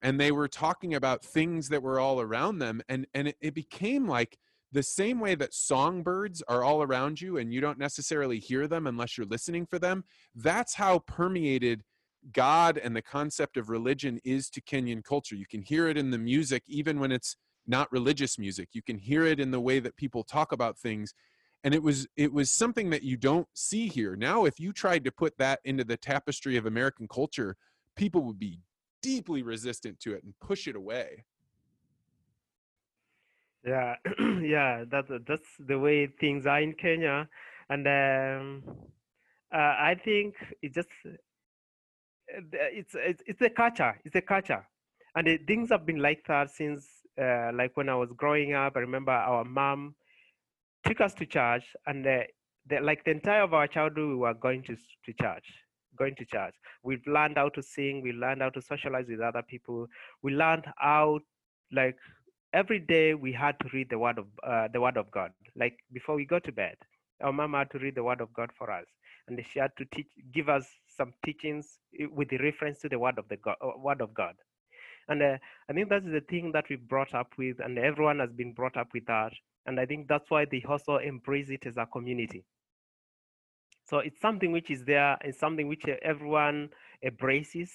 And they were talking about things that were all around them. And, and it, it became like, the same way that songbirds are all around you and you don't necessarily hear them unless you're listening for them, that's how permeated God and the concept of religion is to Kenyan culture. You can hear it in the music, even when it's not religious music. You can hear it in the way that people talk about things. And it was it was something that you don't see here. Now, if you tried to put that into the tapestry of American culture, people would be deeply resistant to it and push it away. Yeah, yeah, that that's the way things are in Kenya, and um, uh, I think it just it's it's it's a culture, it's a culture, and it, things have been like that since uh, like when I was growing up. I remember our mom took us to church, and the, the, like the entire of our childhood, we were going to to church, going to church. We've learned how to sing, we learned how to socialize with other people, we learned how like. Every day we had to read the word of uh, the word of God. Like before we go to bed, our mama had to read the word of God for us, and she had to teach, give us some teachings with the reference to the word of the God, uh, word of God. And uh, I think that's the thing that we brought up with, and everyone has been brought up with that. And I think that's why they also embrace it as a community. So it's something which is there, and something which everyone embraces,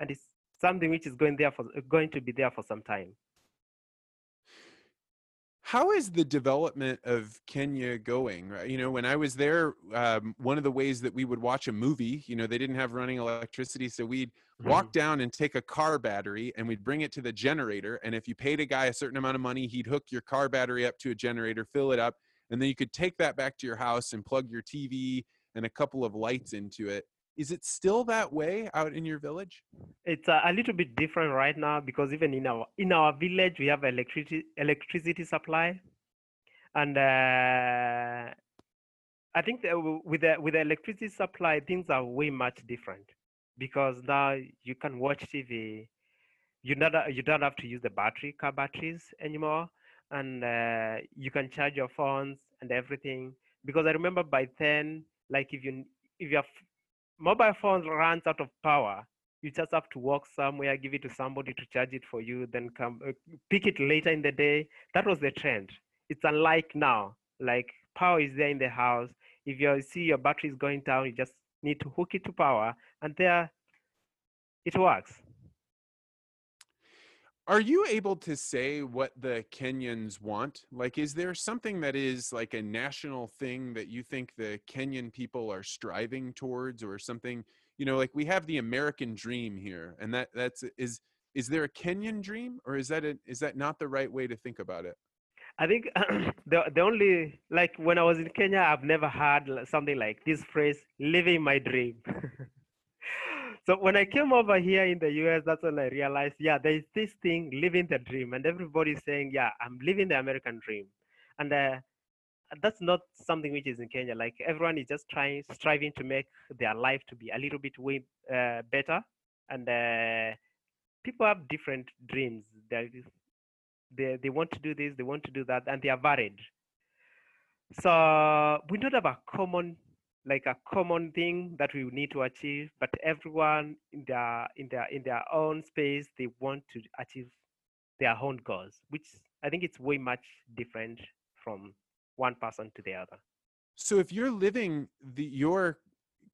and it's something which is going there for going to be there for some time. How is the development of Kenya going? You know, when I was there, um, one of the ways that we would watch a movie, you know, they didn't have running electricity. So we'd walk down and take a car battery and we'd bring it to the generator. And if you paid a guy a certain amount of money, he'd hook your car battery up to a generator, fill it up. And then you could take that back to your house and plug your T V and a couple of lights into it. Is it still that way out in your village? It's a, a little bit different right now, because even in our in our village we have electricity electricity supply, and uh, I think that with the, with the electricity supply things are way much different, because now you can watch T V. You not you don't have to use the battery car batteries anymore, and uh, you can charge your phones and everything. Because I remember by then, like if you if you have mobile phone runs out of power, you just have to walk somewhere, give it to somebody to charge it for you, then come uh, pick it later in the day. That was the trend. It's unlike now. Like power is there in the house. If you see your battery is going down, you just need to hook it to power, and there it works. Are you able to say what the Kenyans want? Like, is there something that is like a national thing that you think the Kenyan people are striving towards, or something, you know, like we have the American dream here, and that that's, is, is there a Kenyan dream, or is that, a, is that not the right way to think about it? I think the the only, like when I was in Kenya, I've never heard something like this phrase, living my dream. So when I came over here in the U S, that's when I realized, yeah, there's this thing, living the dream. And everybody's saying, yeah, I'm living the American dream. And uh, that's not something which is in Kenya. Like everyone is just trying, striving to make their life to be a little bit way uh, better. And uh, people have different dreams. They, they, they want to do this, they want to do that, and they are varied. So we don't have a common like a common thing that we need to achieve, but everyone in their in their in their own space, they want to achieve their own goals, which I think it's way much different from one person to the other. So if you're living the, your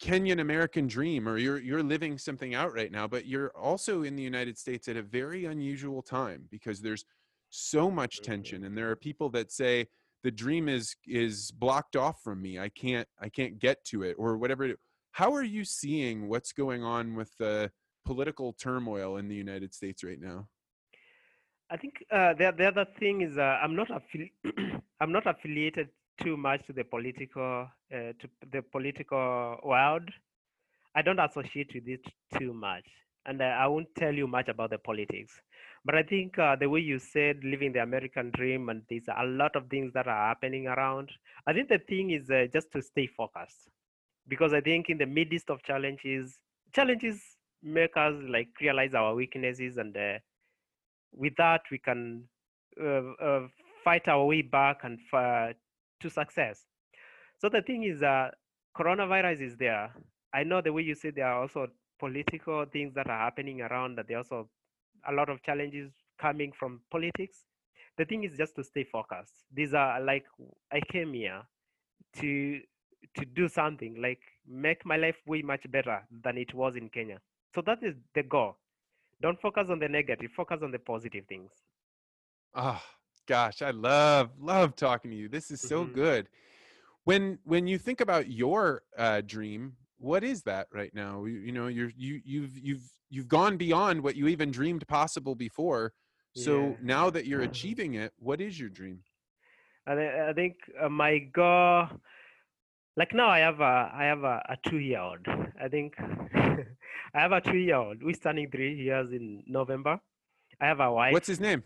Kenyan American dream, or you're, you're living something out right now, but you're also in the United States at a very unusual time because there's so much tension. And there are people that say the dream is, is blocked off from me. I can't, I can't get to it, or whatever. How are you seeing what's going on with the political turmoil in the United States right now? I think uh, the, the other thing is uh, I'm not affi- I'm not affiliated too much to the political uh, to the political world. I don't associate with it too much, and I, I won't tell you much about the politics. But I think uh, the way you said, living the American dream, and there's a lot of things that are happening around. I think the thing is uh, just to stay focused, because I think in the midst of challenges, challenges make us like realize our weaknesses, and uh, with that, we can uh, uh, fight our way back and uh, to success. So the thing is, uh, coronavirus is there. I know the way you say there are also political things that are happening around, that there are also a lot of challenges coming from politics. The thing is just to stay focused. These are like, I came here to to do something, like make my life way much better than it was in Kenya. So that is the goal. Don't focus on the negative, focus on the positive things. Ah, oh, gosh, I love, love talking to you. This is so mm-hmm. good. When, when you think about your uh, dream, what is that right now? You, you know, you're, you, you've, you've, you've gone beyond what you even dreamed possible before. So yeah. now that you're achieving it, what is your dream? I think uh, my goal, like now I have a, I have a, a two-year-old, I think. I have a two-year-old. We're turning three years in November. I have a wife. What's his name?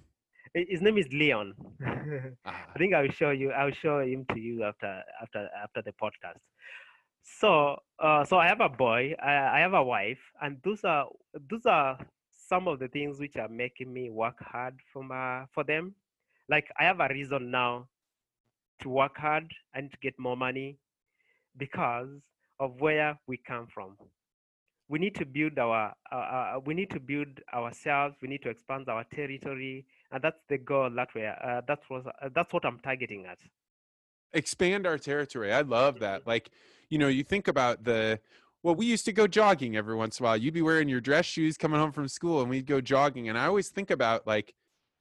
His name is Leon. ah. I think I will show you. I will show him to you after after after the podcast. So uh, so I have a boy. I, I have a wife, and those are those are some of the things which are making me work hard for my, for them. Like I have a reason now to work hard and to get more money because of where we come from. We need to build our, uh, uh, we need to build ourselves. We need to expand our territory, and that's the goal. That way, uh, that's what uh, that's what I'm targeting at. Expand our territory. I love that. Like, you know, you think about the. Well, we used to go jogging every once in a while. You'd be wearing your dress shoes coming home from school, and we'd go jogging. And I always think about like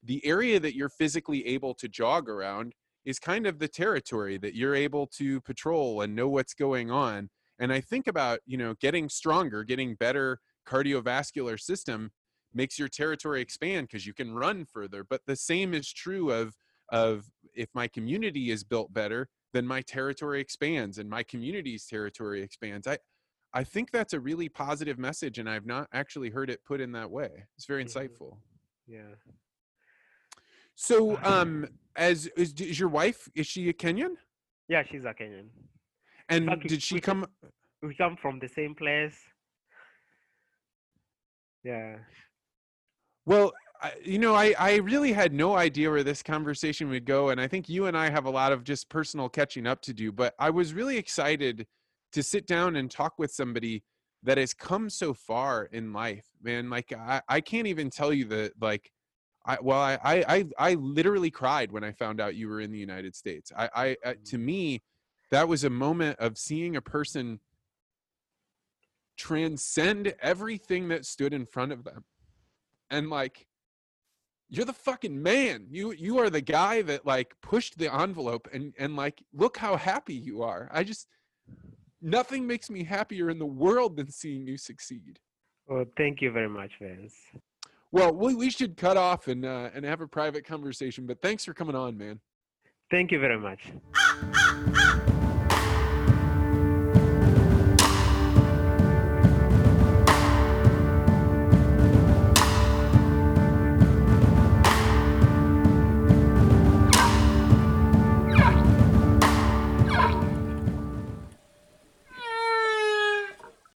the area that you're physically able to jog around is kind of the territory that you're able to patrol and know what's going on. And I think about, you know, getting stronger, getting better cardiovascular system makes your territory expand because you can run further. But the same is true of, of if my community is built better, then my territory expands and my community's territory expands. I, I think that's a really positive message, and I've not actually heard it put in that way. It's very insightful. Yeah. So um, as is, is your wife, is she a Kenyan? Yeah, she's a Kenyan. And fact, did she we, come? We come from the same place. Yeah. Well, I, you know, I, I really had no idea where this conversation would go. And I think you and I have a lot of just personal catching up to do. But I was really excited to sit down and talk with somebody that has come so far in life, man. Like, I, I can't even tell you the, like, I, well, I, I, I literally cried when I found out you were in the United States. I, I mm-hmm. uh, to me, that was a moment of seeing a person transcend everything that stood in front of them. And like, you're the fucking man. You you are the guy that like pushed the envelope, and, and like, look how happy you are. I just, nothing makes me happier in the world than seeing you succeed. Well, thank you very much, Vance. Well, we, we should cut off and uh, and have a private conversation, but thanks for coming on, man. Thank you very much.